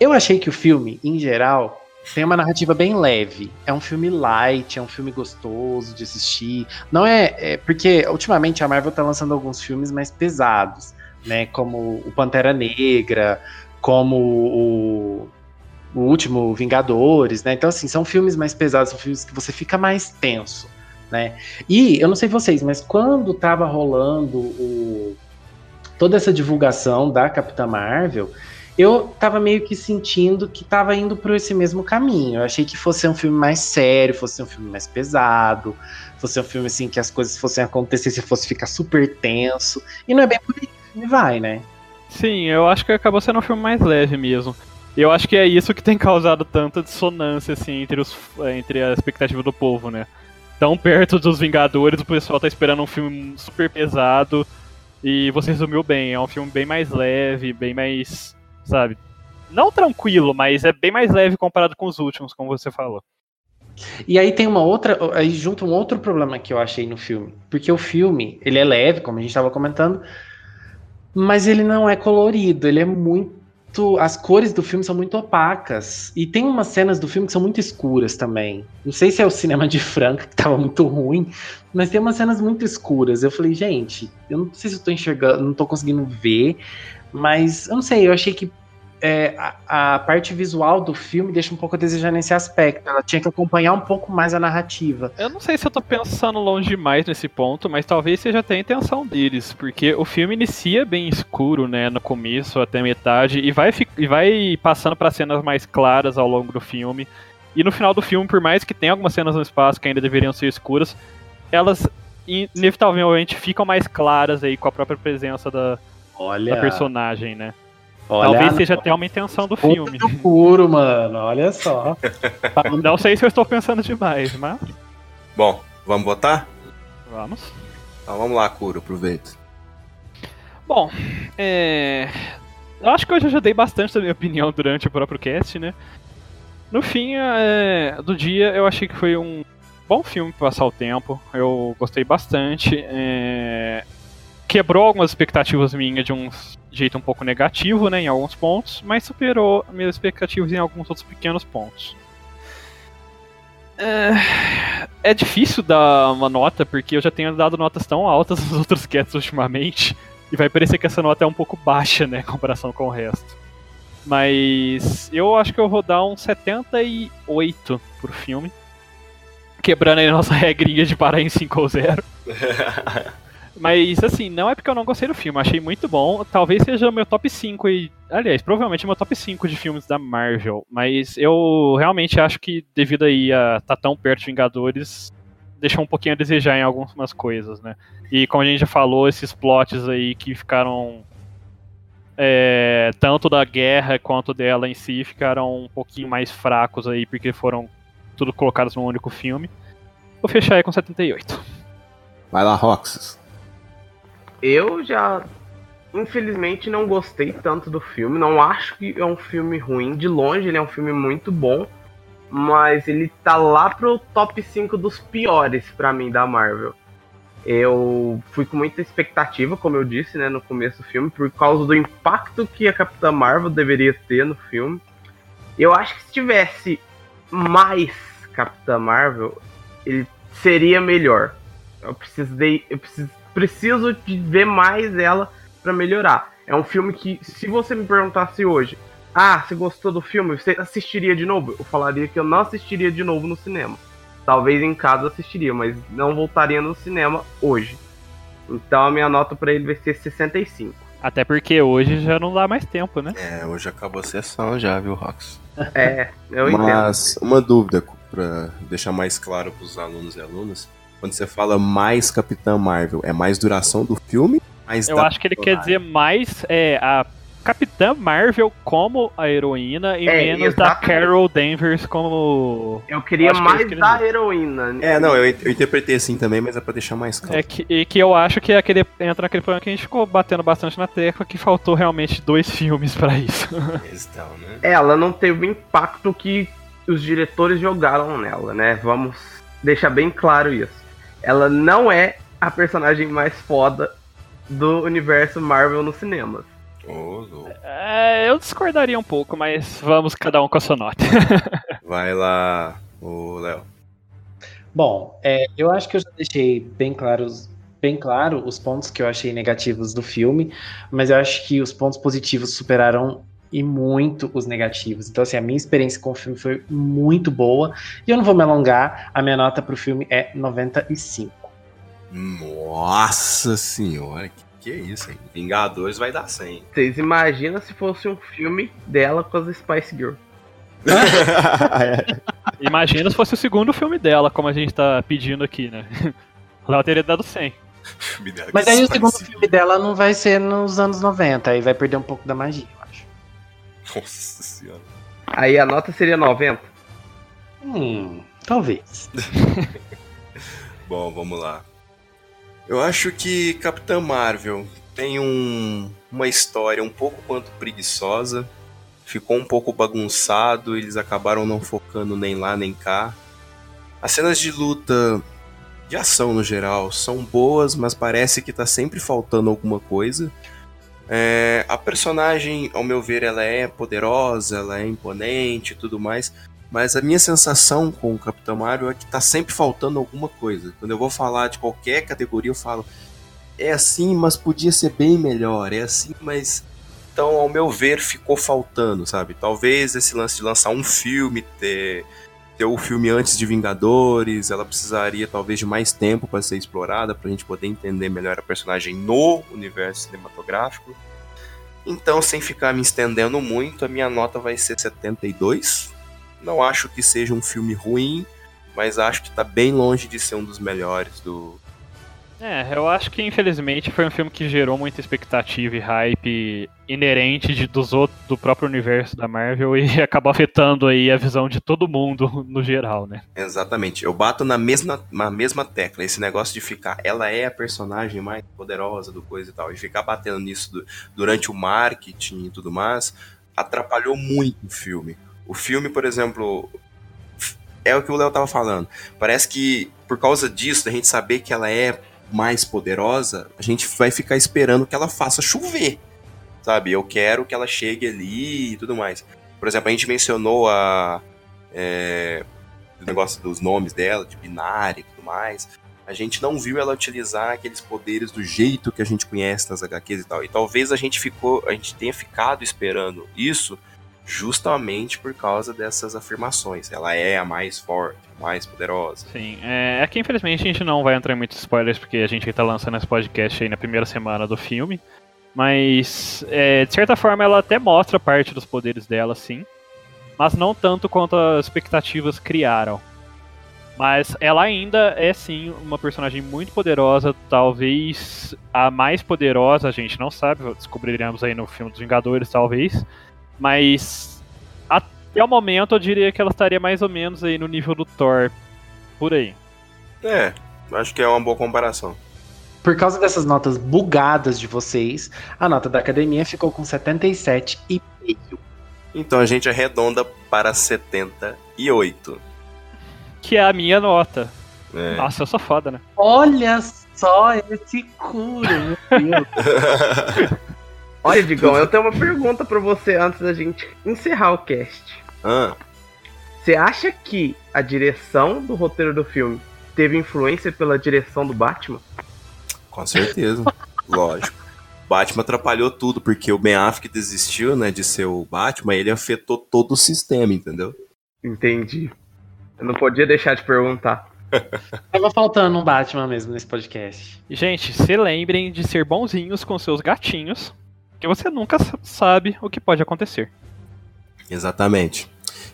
eu achei que o filme, em geral... tem uma narrativa bem leve, é um filme light, é um filme gostoso de assistir, não é, é porque ultimamente a Marvel tá lançando alguns filmes mais pesados, né, como o Pantera Negra, como o, o último Vingadores, né, então assim, são filmes mais pesados, são filmes que você fica mais tenso, né, e eu não sei vocês, mas quando tava rolando o, toda essa divulgação da Capitã Marvel, eu tava meio que sentindo que tava indo por esse mesmo caminho. Eu achei que fosse um filme mais sério, fosse um filme mais pesado, fosse um filme assim que as coisas fossem acontecer, se fosse ficar super tenso. E não é bem por aí que o filme vai, né? Sim, eu acho que acabou sendo um filme mais leve mesmo. Eu acho que é isso que tem causado tanta dissonância assim, entre, os, entre a expectativa do povo, né? Tão perto dos Vingadores, o pessoal tá esperando um filme super pesado. E você resumiu bem, é um filme bem mais leve, bem mais... sabe? Não tranquilo, mas é bem mais leve comparado com os últimos, como você falou. E aí tem uma outra... aí junta um outro problema que eu achei no filme. Porque o filme, ele é leve, como a gente estava comentando, Mas ele não é colorido, ele é muito... As cores do filme são muito opacas. E tem umas cenas do filme que são muito escuras também. Não sei se é o cinema de Franca, que tava muito ruim, mas tem umas cenas muito escuras. Eu falei, gente, eu não sei se eu tô enxergando, não tô conseguindo ver, mas eu não sei, eu achei que é, a, a parte visual do filme deixa um pouco a desejar nesse aspecto. Ela tinha que acompanhar um pouco mais a narrativa. Eu não sei se eu tô pensando longe demais nesse ponto, mas talvez seja até a intenção deles, porque o filme inicia bem escuro, né, no começo até metade, e vai, e vai passando para cenas mais claras ao longo do filme. E no final do filme, por mais que tenha algumas cenas no espaço que ainda deveriam ser escuras, elas inevitavelmente ficam mais claras aí com a própria presença da, Olha... da personagem, né? Olha, talvez seja até uma intenção do filme. Puro, mano, olha só. Não sei se eu estou pensando demais, mas... Bom, vamos votar? Vamos. Então vamos lá, Curo, aproveita. Bom, é... eu acho que hoje eu já dei bastante da minha opinião durante o próprio cast, né? No fim é... do dia, eu achei que foi um bom filme para passar o tempo. Eu gostei bastante. É... Quebrou algumas expectativas minhas de um jeito um pouco negativo, né, em alguns pontos, mas superou minhas expectativas em alguns outros pequenos pontos. É, é difícil dar uma nota, porque eu já tenho dado notas tão altas nos outros casts ultimamente, e vai parecer que essa nota é um pouco baixa, né, em comparação com o resto. Mas eu acho que eu vou dar um setenta e oito pro filme, quebrando aí a nossa regrinha de parar em cinco ou zero. Mas, assim, não é porque eu não gostei do filme, achei muito bom. Talvez seja o meu top cinco, e, aliás, provavelmente o meu top cinco de filmes da Marvel. Mas eu realmente acho que, devido aí a estar tão perto de Vingadores, deixou um pouquinho a desejar em algumas coisas, né? E como a gente já falou, esses plots aí que ficaram, é, tanto da guerra quanto dela em si, ficaram um pouquinho mais fracos aí, porque foram tudo colocados num único filme. Vou fechar aí com setenta e oito. Vai lá, Roxas. Eu já, infelizmente, não gostei tanto do filme. Não acho que é um filme ruim. De longe, ele é um filme muito bom. Mas ele tá lá pro top cinco dos piores, pra mim, da Marvel. Eu fui com muita expectativa, como eu disse, né, no começo do filme, por causa do impacto que a Capitã Marvel deveria ter no filme. Eu acho que se tivesse mais Capitã Marvel, ele seria melhor. Eu precisei... Eu precisei Preciso de ver mais ela pra melhorar. É um filme que, se você me perguntasse hoje, ah, você gostou do filme, você assistiria de novo? Eu falaria que eu não assistiria de novo no cinema. Talvez em casa assistiria, mas não voltaria no cinema hoje. Então a minha nota pra ele vai ser sessenta e cinco. Até porque hoje já não dá mais tempo, né? É, hoje acabou a sessão já, viu, Rox? É, eu entendo. Mas uma dúvida pra deixar mais claro pros alunos e alunas. Quando você fala mais Capitã Marvel, é mais duração do filme? Mais Eu acho que ele personagem. Quer dizer mais é, a Capitã Marvel como a heroína e é, menos da Carol Danvers como... Eu queria eu mais que da heroína. É, não, eu, eu interpretei assim também, mas é pra deixar mais claro. É que, e que eu acho que é aquele, entra naquele problema que a gente ficou batendo bastante na tecla, que faltou realmente dois filmes pra isso. Então, né? Ela não teve o impacto que os diretores jogaram nela, né? Vamos deixar bem claro isso. Ela não é a personagem mais foda do universo Marvel nos cinemas. Oh, é, eu discordaria um pouco, mas vamos cada um com a sua nota. Vai lá, o Léo. Bom, é, eu acho que eu já deixei bem claros, bem claro os pontos que eu achei negativos do filme, mas eu acho que os pontos positivos superaram e muito os negativos. Então, assim, a minha experiência com o filme foi muito boa. E eu não vou me alongar. A minha nota pro filme é noventa e cinco. Nossa senhora, que, que é isso, hein? Vingadores vai dar cem. Vocês imaginam se fosse um filme dela com as Spice Girls. Imagina se fosse o segundo filme dela, como a gente tá pedindo aqui, né? Ela teria dado cem. Mas aí o segundo filme dela não vai ser nos anos noventa. Aí vai perder um pouco da magia. Nossa senhora. Aí a nota seria noventa? Hum, talvez. Bom, vamos lá. Eu acho que Capitã Marvel tem um, uma história um pouco quanto preguiçosa. Ficou um pouco bagunçado, eles acabaram não focando nem lá nem cá. As cenas de luta, de ação no geral, são boas, mas parece que tá sempre faltando alguma coisa. É, a personagem, ao meu ver, ela é poderosa, ela é imponente e tudo mais, mas a minha sensação com o Capitão Marvel é que tá sempre faltando alguma coisa. Quando eu vou falar de qualquer categoria, eu falo, é assim, mas podia ser bem melhor, é assim, mas... Então, ao meu ver, ficou faltando, sabe? Talvez esse lance de lançar um filme, ter, ter o filme antes de Vingadores, ela precisaria talvez de mais tempo para ser explorada, para a gente poder entender melhor a personagem no universo cinematográfico. Então, sem ficar me estendendo muito, a minha nota vai ser setenta e dois. Não acho que seja um filme ruim, mas acho que está bem longe de ser um dos melhores do... É, eu acho que infelizmente foi um filme que gerou muita expectativa e hype inerente de, dos outros, do próprio universo da Marvel, e acabou afetando aí a visão de todo mundo no geral, né? Exatamente, eu bato na mesma, na mesma tecla, esse negócio de ficar, ela é a personagem mais poderosa do coisa e tal, e ficar batendo nisso do, durante o marketing e tudo mais, atrapalhou muito o filme. O filme, por exemplo... É o que o Léo tava falando, parece que por causa disso, da gente saber que ela é mais poderosa, a gente vai ficar esperando que ela faça chover, sabe? Eu quero que ela chegue ali e tudo mais. Por exemplo, a gente mencionou a, é, o negócio dos nomes dela, de binária e tudo mais. A gente não viu ela utilizar aqueles poderes do jeito que a gente conhece nas H Qs e tal. E talvez a gente, ficou, a gente tenha ficado esperando isso justamente por causa dessas afirmações. Ela é a mais forte, a mais poderosa. Sim, é, é que infelizmente a gente não vai entrar em muitos spoilers, porque a gente tá lançando esse podcast aí na primeira semana do filme. Mas, é, de certa forma, ela até mostra parte dos poderes dela, sim. Mas não tanto quanto as expectativas criaram. Mas ela ainda é, sim, uma personagem muito poderosa. Talvez a mais poderosa, a gente não sabe. Descobriremos aí no filme dos Vingadores, talvez. Mas até o momento eu diria que ela estaria mais ou menos aí no nível do Thor, por aí. É, acho que é uma boa comparação. Por causa dessas notas bugadas de vocês, a nota da academia ficou com setenta e sete vírgula cinco. Então a gente arredonda para setenta e oito. Que é a minha nota. É. Nossa, eu sou foda, né? Olha só esse culo, meu Deus. Olha, Digão, eu tenho uma pergunta pra você antes da gente encerrar o cast. Ah. Você acha que a direção do roteiro do filme teve influência pela direção do Batman? Com certeza, lógico. Batman atrapalhou tudo, porque o Ben Affleck desistiu, né, de ser o Batman, ele afetou todo o sistema, entendeu? Entendi. Eu não podia deixar de perguntar. Tava faltando um Batman mesmo nesse podcast. Gente, se lembrem de ser bonzinhos com seus gatinhos, porque você nunca sabe o que pode acontecer. Exatamente.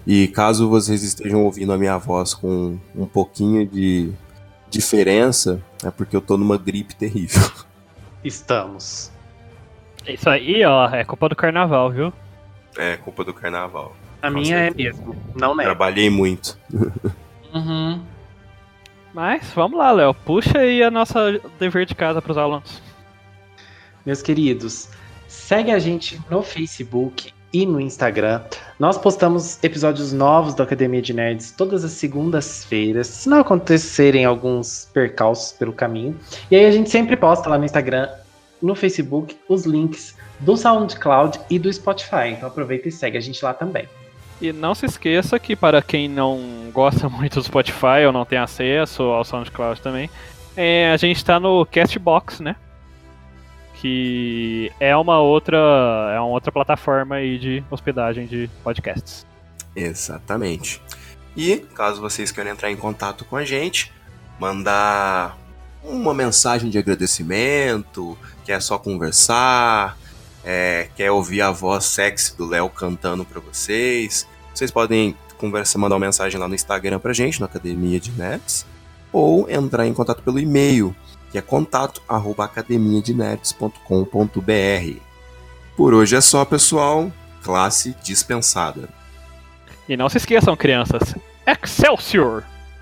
E caso vocês estejam ouvindo a minha voz com um pouquinho de diferença, é porque eu tô numa gripe terrível. Estamos. Isso aí, ó, é culpa do carnaval, viu? É, culpa do carnaval. A com minha certeza. É mesmo, não é. Trabalhei muito. Uhum. Mas, vamos lá, Léo, puxa aí a nossa dever de casa pros alunos. Meus queridos... Segue a gente no Facebook e no Instagram. Nós postamos episódios novos da Academia de Nerds todas as segundas-feiras, se não acontecerem alguns percalços pelo caminho. E aí a gente sempre posta lá no Instagram, no Facebook, os links do SoundCloud e do Spotify. Então aproveita e segue a gente lá também. E não se esqueça que para quem não gosta muito do Spotify ou não tem acesso ao SoundCloud também, é, a gente está no Castbox, né? Que é uma outra, é uma outra plataforma aí de hospedagem de podcasts. Exatamente. E caso vocês queiram entrar em contato com a gente, mandar uma mensagem de agradecimento, quer só conversar, é, quer ouvir a voz sexy do Léo cantando para vocês, vocês podem conversar, mandar uma mensagem lá no Instagram pra gente, na Academia de Nerds, ou entrar em contato pelo e-mail, que é contato arroba academia de nerds ponto com ponto b r. Por hoje é só, pessoal. Classe dispensada. E não se esqueçam, crianças. Excelsior!